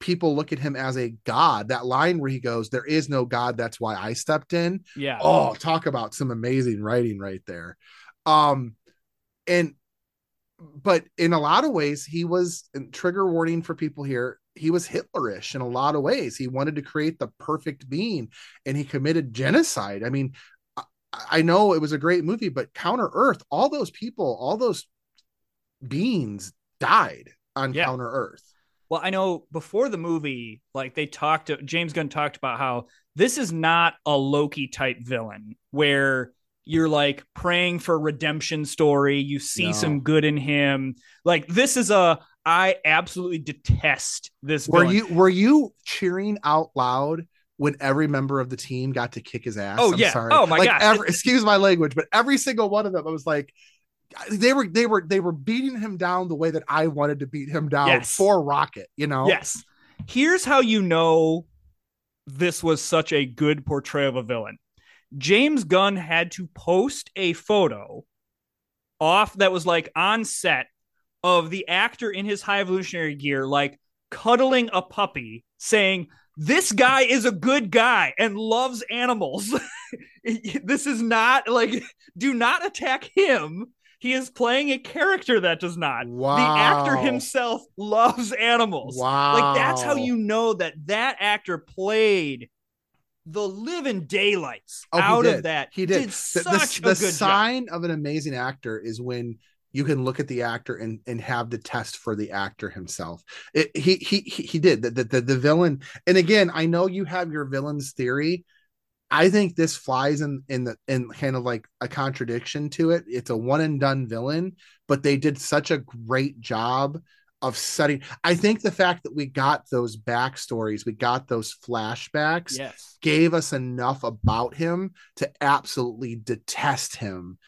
People look at him as a god. That line where he goes, there is no god, that's why I stepped in. Yeah. Oh, talk about some amazing writing right there. Um, and, but in a lot of ways, he was, and trigger warning for people here, he was Hitlerish in a lot of ways. He wanted to create the perfect being, and he committed genocide. I mean, I, I know it was a great movie, but Counter Earth, all those people, all those beings died on yeah. Counter Earth. Well, I know before the movie, like, they talked, James Gunn talked about how this is not a Loki type villain where you're like praying for redemption story. You see no. some good in him. Like, this is a, I absolutely detest this. Were villain. you, were you cheering out loud when every member of the team got to kick his ass? Oh I'm yeah. sorry. Oh my like, gosh. Every, excuse my language, but every single one of them, I was like, They were they were they were beating him down the way that I wanted to beat him down yes. for Rocket, you know. Yes. Here's how you know this was such a good portrayal of a villain. James Gunn had to post a photo off that was like on set of the actor in his high evolutionary gear, like cuddling a puppy saying, this guy is a good guy and loves animals. This is not like, do not attack him. He is playing a character that does not. Wow. The actor himself loves animals. Wow. Like, that's how you know that that actor played the living daylights oh, out of that. He did, did such the, the, a the good sign job. Of an amazing actor is when you can look at the actor and, and have the test for the actor himself. It, he, he, he, he did the, the, the villain. And again, I know you have your villain's theory. I think this flies in, in the, in kind of like a contradiction to it. It's a one and done villain, but they did such a great job of setting. I think the fact that we got those backstories, we got those flashbacks, yes, gave us enough about him to absolutely detest him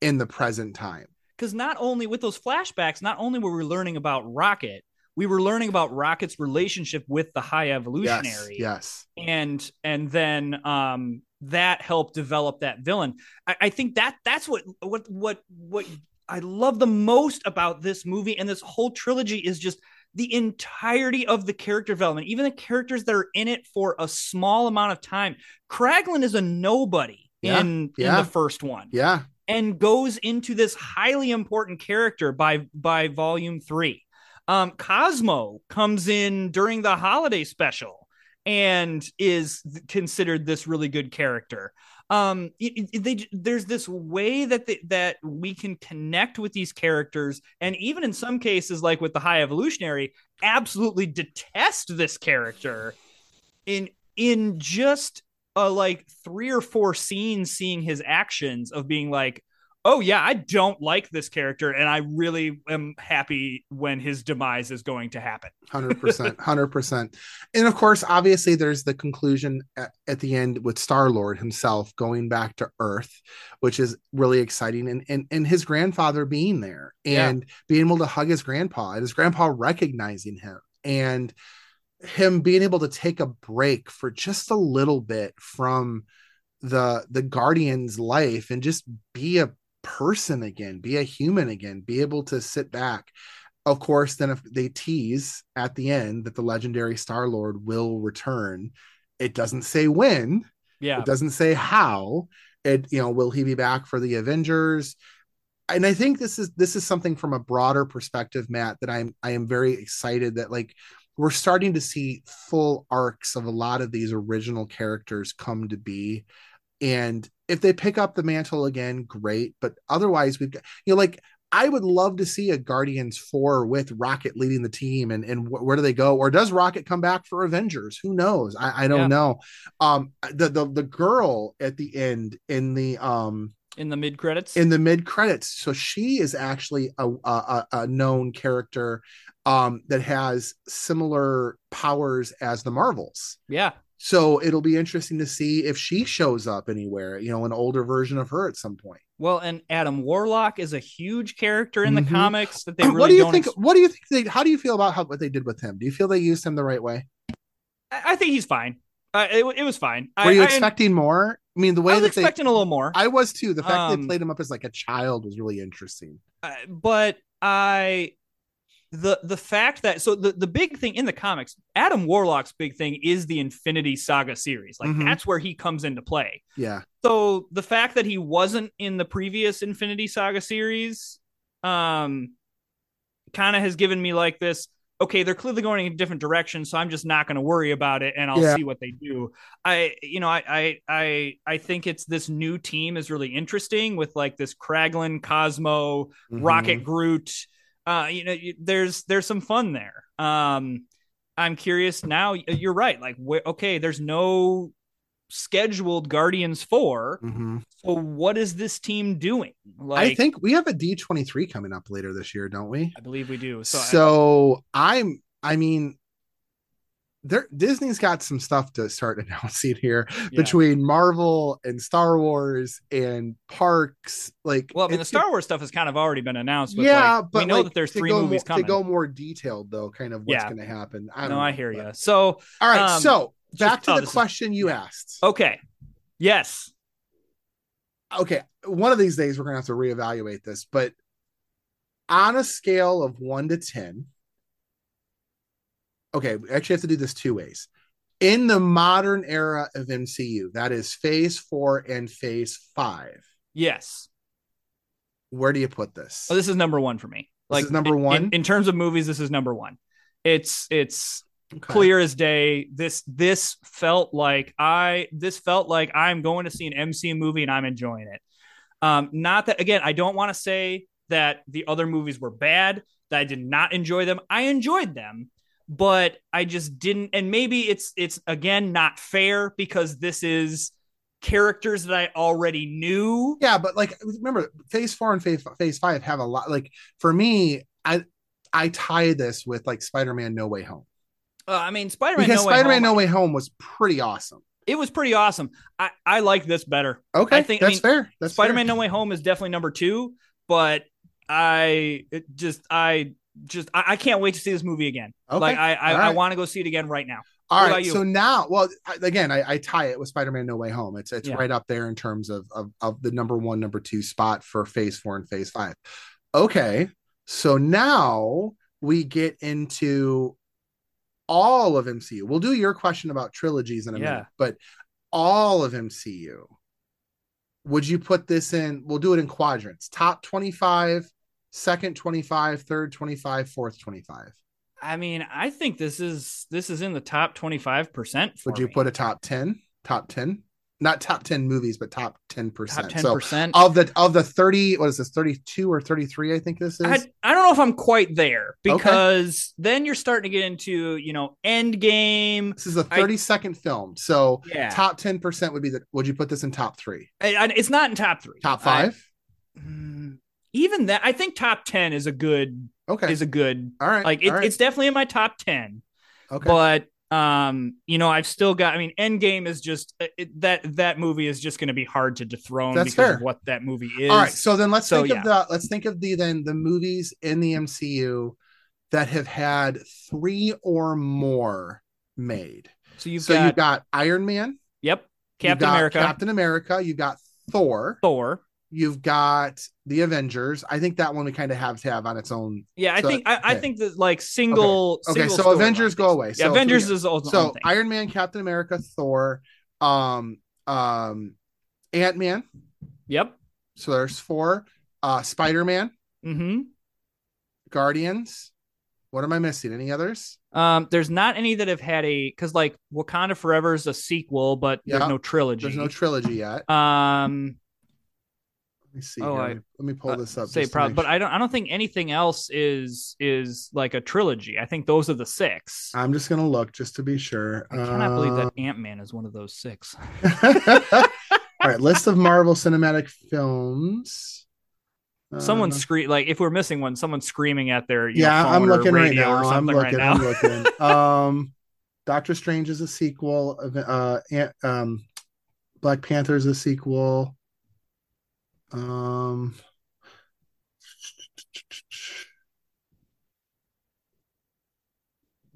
in the present time. Because not only with those flashbacks, not only were we learning about Rocket, we were learning about Rocket's relationship with the High Evolutionary. Yes, yes. And and then um, that helped develop that villain. I, I think that that's what what what what I love the most about this movie and this whole trilogy is just the entirety of the character development, even the characters that are in it for a small amount of time. Kraglin is a nobody yeah, in, yeah. in the first one. Yeah. And goes into this highly important character by by volume three. Um, Cosmo comes in during the holiday special and is considered this really good character. Um, it, it, they, there's this way that they, that we can connect with these characters, and even in some cases, like with the High Evolutionary, absolutely detest this character in in just a, like three or four scenes, seeing his actions of being like, oh yeah, I don't like this character, and I really am happy when his demise is going to happen. one hundred percent, one hundred percent. And of course, obviously there's the conclusion at, at the end with Star-Lord himself going back to Earth, which is really exciting, and and, and his grandfather being there and yeah. being able to hug his grandpa and his grandpa recognizing him and him being able to take a break for just a little bit from the the Guardian's life and just be a person again, be a human again, be able to sit back. Of course, then if they tease at the end that the legendary Star-Lord will return, it doesn't say when, yeah, it doesn't say how, it, you know, will he be back for the Avengers? And I think this is this is something from a broader perspective, Matt, that I'm I am very excited that like we're starting to see full arcs of a lot of these original characters come to be. And if they pick up the mantle again, great. But otherwise, we've got, you know, like I would love to see a Guardians four with Rocket leading the team and, and wh- where do they go? Or does Rocket come back for Avengers? Who knows? I, I don't yeah. know. Um, the, the, the girl at the end in the, um, in the mid credits, in the mid credits. So she is actually a, a, a known character, um, that has similar powers as the Marvels. Yeah. So it'll be interesting to see if she shows up anywhere, you know, an older version of her at some point. Well, and Adam Warlock is a huge character in mm-hmm. the comics that they really what do you don't think? Ex- what do you think? They, how do you feel about how, what they did with him? Do you feel they used him the right way? I, I think he's fine. Uh, it, it was fine. Were I, you I, expecting I, more? I mean, the way I was that expecting they, a little more. I was too. The fact um, that they played him up as like a child was really interesting. Uh, but I. The the fact that so the, the big thing in the comics, Adam Warlock's big thing is the Infinity Saga series. Like mm-hmm. that's where he comes into play. Yeah. So the fact that he wasn't in the previous Infinity Saga series um, kind of has given me like this. OK, they're clearly going in a different direction, so I'm just not going to worry about it. And I'll yeah. see what they do. I, you know, I, I, I, I think it's this new team is really interesting with like this Kraglin, Cosmo, mm-hmm. Rocket, Groot. Uh, you know, you, there's there's some fun there. Um, I'm curious now. You're right. Like, wh- okay, there's no scheduled Guardians four. Mm-hmm. So what is this team doing? Like, I think we have a D twenty-three coming up later this year, don't we? I believe we do. So, so I, I'm. I mean, there Disney's got some stuff to start announcing here yeah. between Marvel and Star Wars and parks. Like, well, I mean, the Star Wars stuff has kind of already been announced. But yeah, like, but we know like, that there's three movies more, coming. To go more detailed, though, kind of what's yeah. going to happen. I don't no, know, I hear but... you. So, all right. Um, so back just, to oh, the question is... you asked. Okay. Yes. Okay. One of these days we're going to have to reevaluate this, but on a scale of one to ten. okay, we actually have to do this two ways. In the modern era of M C U, that is phase four and phase five. Yes. Where do you put this? Oh, this is number one for me. Like, this is number one? In, in terms of movies, this is number one. It's it's okay. clear as day. This this felt like I this felt like I'm going to see an M C U movie and I'm enjoying it. Um, not that, again, I don't want to say that the other movies were bad, that I did not enjoy them. I enjoyed them, but I just didn't. And maybe it's, it's again, not fair because this is characters that I already knew. Yeah. But like, remember phase four and phase, phase five have a lot. Like for me, I, I tie this with like Spider-Man No Way Home. Uh, I mean, Spider-Man, because no Spider-Man No Way Home was pretty awesome. It was pretty awesome. I, I like this better. Okay, I think, that's I mean, fair. That's Spider-Man fair. No Way Home is definitely number two, but I it just I just I, I can't wait to see this movie again. Okay. Like I I, right. I want to go see it again right now. All what right. So now, well, again, I, I tie it with Spider-Man No Way Home. It's it's yeah. right up there in terms of, of of the number one, number two spot for phase four and phase five. Okay, so now we get into all of M C U. We'll do your question about trilogies in a yeah. minute, but all of M C U. Would you put this in? We'll do it in quadrants. Top twenty-five, second twenty-five, third twenty-five, fourth twenty-five. I mean, I think this is this is in the top twenty-five percent. For Would you me. put a top ten? Top ten? Not top ten movies, but top ten percent. Top ten percent so of the of the thirty. What is this? thirty-two or thirty-three? I think this is. I, I don't know if I'm quite there because okay. then you're starting to get into you know Endgame. This is a thirty-second film, so yeah. top ten percent would be that. Would you put this in top three? I, I, it's not in top three. Top five. I, even that, I think top ten is a good. Okay, is a good. All right, like it, All right. it's definitely in my top ten. Okay, but. Um, you know, I've still got. I mean, Endgame is just it, that that movie is just going to be hard to dethrone That's because fair. of what that movie is. All right, so then let's so, think yeah. of the let's think of the then the movies in the M C U that have had three or more made. So you've so got, you've got Iron Man. Yep. Captain America. Captain America. You've got Thor. Thor. You've got the Avengers. I think that one we kind of have to have on its own. Yeah, I so, think I, okay. I think that like single. Okay, okay single so Avengers go away. So, yeah, Avengers so, is also so thing. Iron Man, Captain America, Thor, um, um, Ant-Man. Yep. So there's four. Uh, Spider-Man. Mm-hmm. Guardians. What am I missing? Any others? Um, there's not any that have had a because like Wakanda Forever is a sequel, but yep. there's no trilogy. There's no trilogy yet. Um. Let me see. Oh, I, let me pull uh, this up. Say probably, but I don't. I don't think anything else is is like a trilogy. I think those are the six. I'm just gonna look just to be sure. I cannot uh, believe that Ant-Man is one of those six. All right, list of Marvel Cinematic films. Someone uh, scream like if we're missing one. Someone's screaming at their you yeah. know, phone I'm looking or radio right now. Or something I'm looking. Right now. I'm looking. Um, Doctor Strange is a sequel. Uh, Ant, um, Black Panther is a sequel. Um,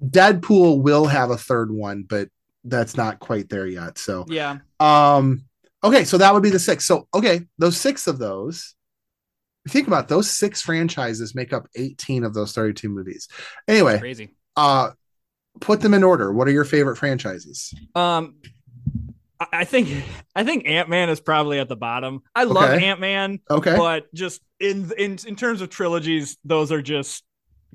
Deadpool will have a third one, but that's not quite there yet. So yeah. Um. Okay, so that would be the six. So okay, those six of those. Think about those six franchises make up eighteen of those thirty-two movies. Anyway, that's crazy. Uh, put them in order. What are your favorite franchises? Um. I think I think Ant-Man is probably at the bottom. I love okay. Ant-Man, okay, but just in in in terms of trilogies, those are just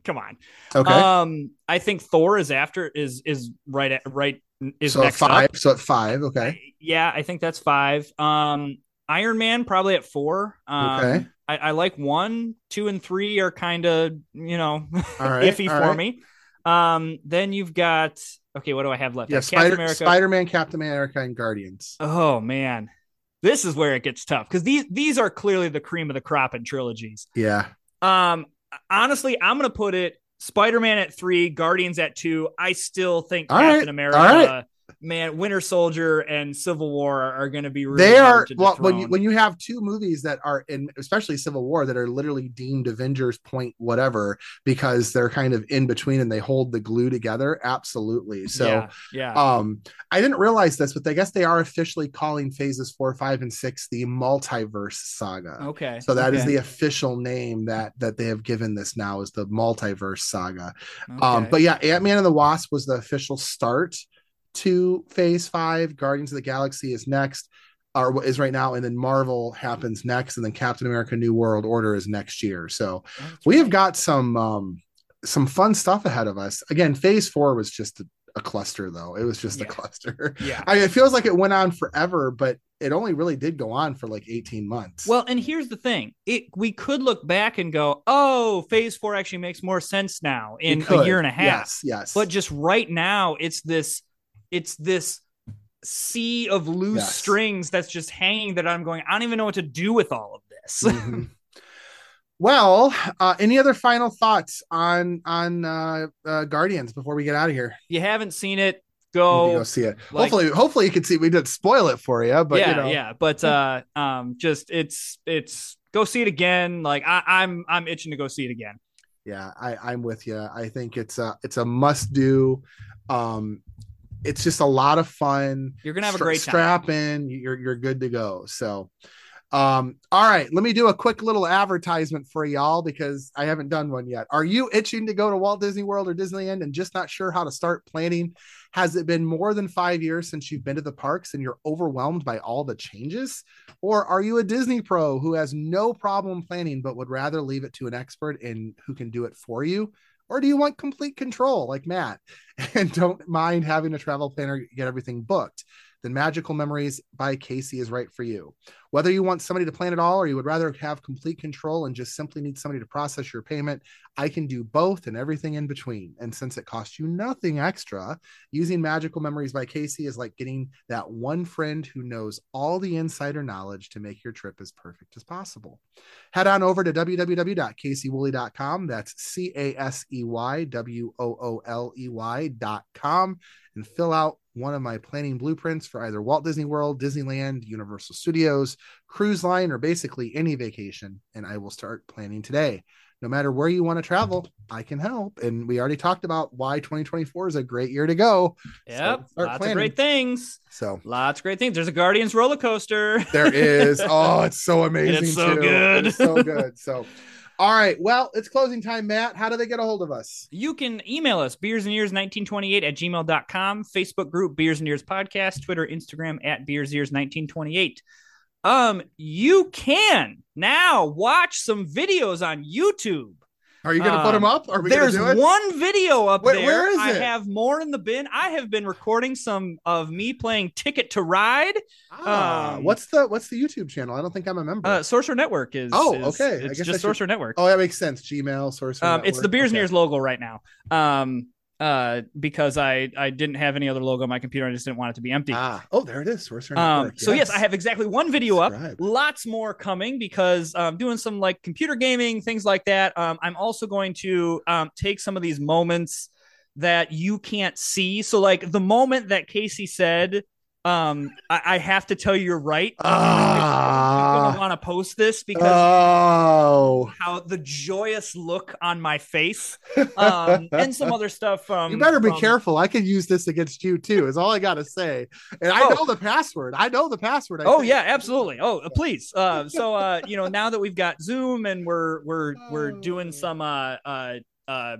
come on. Okay, um, I think Thor is after is is right at right is so next five. Up. So at five, okay, yeah, I think that's five. Um, Iron Man probably at four. Um, okay, I, I like one, two, and three are kind of you know all right, iffy all for right. me. Um, then you've got. Okay, what do I have left? Yeah, Spider- Spider-Man, Captain America, and Guardians. Oh, man. This is where it gets tough, because these these are clearly the cream of the crop in trilogies. Yeah. Um. Honestly, I'm going to put it Spider-Man at three, Guardians at two. I still think All Captain right. America right. man, Winter Soldier and Civil War are, are going to be really they are. Well, when you, when you have two movies that are in, especially Civil War, that are literally deemed Avengers point whatever because they're kind of in between and they hold the glue together. Absolutely. So yeah, yeah. Um, I didn't realize this, but I guess they are officially calling phases four, five, and six the Multiverse Saga. Okay, so that okay. is the official name that that they have given this now, is the Multiverse Saga. Okay. Um, but yeah, Ant-Man and the Wasp was the official start to phase five. Guardians of the Galaxy is next, or is right now, and then Marvel happens next, and then Captain America New World Order is next year. So That's we right. have got some um some fun stuff ahead of us. Again, phase four was just a, a cluster though. It was just yeah. a cluster. Yeah. I mean, it feels like it went on forever, but it only really did go on for like eighteen months. Well, and here's the thing. It we could look back and go, oh, phase four actually makes more sense now in a year and a half. Yes, yes. But just right now, it's this it's this sea of loose yes. strings that's just hanging that I'm going, I don't even know what to do with all of this. Mm-hmm. Well, uh, any other final thoughts on on uh, uh, Guardians before we get out of here? You haven't seen it. Go, go see it. Like, hopefully, hopefully you can see. We didn't spoil it for you, but yeah, you know. yeah. But uh, um, just it's it's go see it again. Like I, I'm I'm itching to go see it again. Yeah, I, I'm with you. I think it's a it's a must do. Um, it's just a lot of fun. You're gonna have a great time. Strap in. You're you're good to go. So. Um, all right, let me do a quick little advertisement for y'all because I haven't done one yet. Are you itching to go to Walt Disney World or Disneyland and just not sure how to start planning? Has it been more than five years since you've been to the parks and you're overwhelmed by all the changes? Or are you a Disney pro who has no problem planning but would rather leave it to an expert and who can do it for you? Or do you want complete control like Matt and don't mind having a travel planner get everything booked? Then Magical Memories by Casey is right for you. Whether you want somebody to plan it all or you would rather have complete control and just simply need somebody to process your payment, I can do both and everything in between. And since it costs you nothing extra, using Magical Memories by Casey is like getting that one friend who knows all the insider knowledge to make your trip as perfect as possible. Head on over to w w w dot casey wooley dot com. That's C A S E Y W O O L E Y dot com and fill out one of my planning blueprints for either Walt Disney World, Disneyland, Universal Studios, Cruise Line, or basically any vacation, and I will start planning today. No matter where you want to travel, I can help. And we already talked about why twenty twenty-four is a great year to go. Yep, so lots planning. of great things. So lots of great things. There's a Guardians roller coaster. There is. Oh, it's so amazing. And it's so too. good. It's so good. So. All right. Well, it's closing time, Matt. How do they get a hold of us? You can email us, beers and ears nineteen twenty-eight at gmail dot com, Facebook group, Beers and Ears Podcast, Twitter, Instagram, at beers ears nineteen twenty-eight. Um, you can now watch some videos on YouTube. Are you going to put them up? Are we going to do it? There's one video up there. Where is it? I have more in the bin. I have been recording some of me playing Ticket to Ride. Ah, um, what's the What's the YouTube channel? I don't think I'm a member. Uh, Sorcerer Network is. Oh, is, okay. It's I guess just Sorcerer Network. Oh, that makes sense. Gmail, Sorcerer um, Network. It's the Beers okay. and Ears logo right now. Um, uh, because I I didn't have any other logo on my computer. I just didn't want it to be empty. Ah, oh, there it is. Sorcerer um, Network. Yes. So yes, I have exactly one video Subscribe. up. Lots more coming because I'm doing some like computer gaming, things like that. Um, I'm also going to um, take some of these moments that you can't see. So like the moment that Casey said, um, I, I have to tell you, you're right. Uh, I'm going to want to post this because oh. how the joyous look on my face, um, and some other stuff. From, you better be from, careful. I could use this against you too, is all I got to say. And I oh. know the password. I know the password. I oh think. yeah, absolutely. Oh, please. Uh, so, uh, you know, now that we've got Zoom and we're, we're, oh. we're doing some, uh, uh, uh,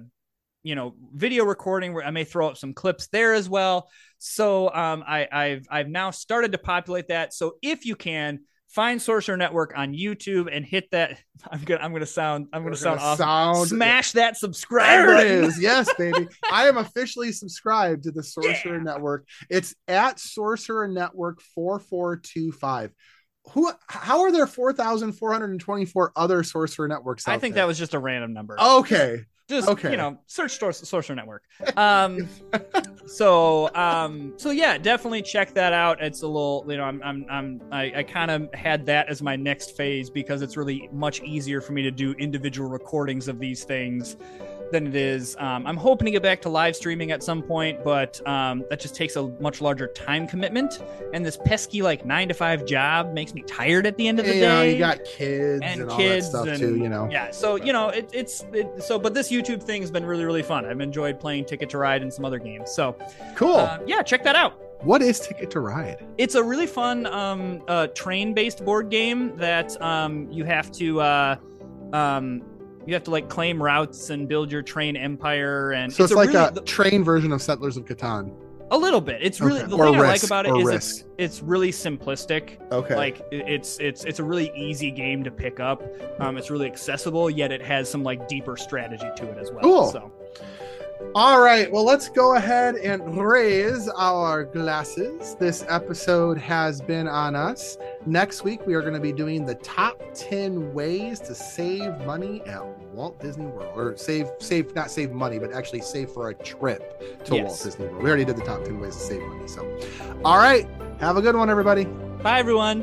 you know, video recording where I may throw up some clips there as well. So um, I, I've I've now started to populate that. So if you can find Sorcerer Network on YouTube and hit that, I'm gonna I'm gonna sound I'm gonna sound awesome. Sound... Smash that subscribe button. There it is. Yes, baby. I am officially subscribed to the Sorcerer yeah. Network. It's at Sorcerer Network four four two five. Who? How are there four thousand four hundred twenty-four other Sorcerer Networks? I think there? that was just a random number. Okay. Just, okay. you know, search Sorcerer Network. Um, so, um, so yeah, definitely check that out. It's a little, you know, I'm, I'm, I'm I, I kind of had that as my next phase because it's really much easier for me to do individual recordings of these things than it is. Um, I'm hoping to get back to live streaming at some point, but um, that just takes a much larger time commitment. And this pesky like nine to five job makes me tired at the end of the you day. Know, you got kids and, and kids all that stuff and, too, you know. Yeah, so you know it, it's it, so. But this YouTube thing's been really really fun. I've enjoyed playing Ticket to Ride and some other games. So cool. Uh, yeah, check that out. What is Ticket to Ride? It's a really fun um, uh, train-based board game that um, you have to uh, um, you have to like claim routes and build your train empire. And so it's, it's a like really, a th- train version of Settlers of Catan. A little bit. It's really okay. the or thing risk, I like about it is it's, it's really simplistic. Okay. Like it's it's it's a really easy game to pick up. Um, it's really accessible, yet it has some like deeper strategy to it as well. Cool. So. All right, well, let's go ahead and raise our glasses. This episode has been on us. Next week, we are going to be doing the top ten ways to save money at Walt Disney World. Or save, save not save money, but actually save for a trip to yes. Walt Disney World. We already did the top ten ways to save money. So, all right, have a good one, everybody. Bye, everyone.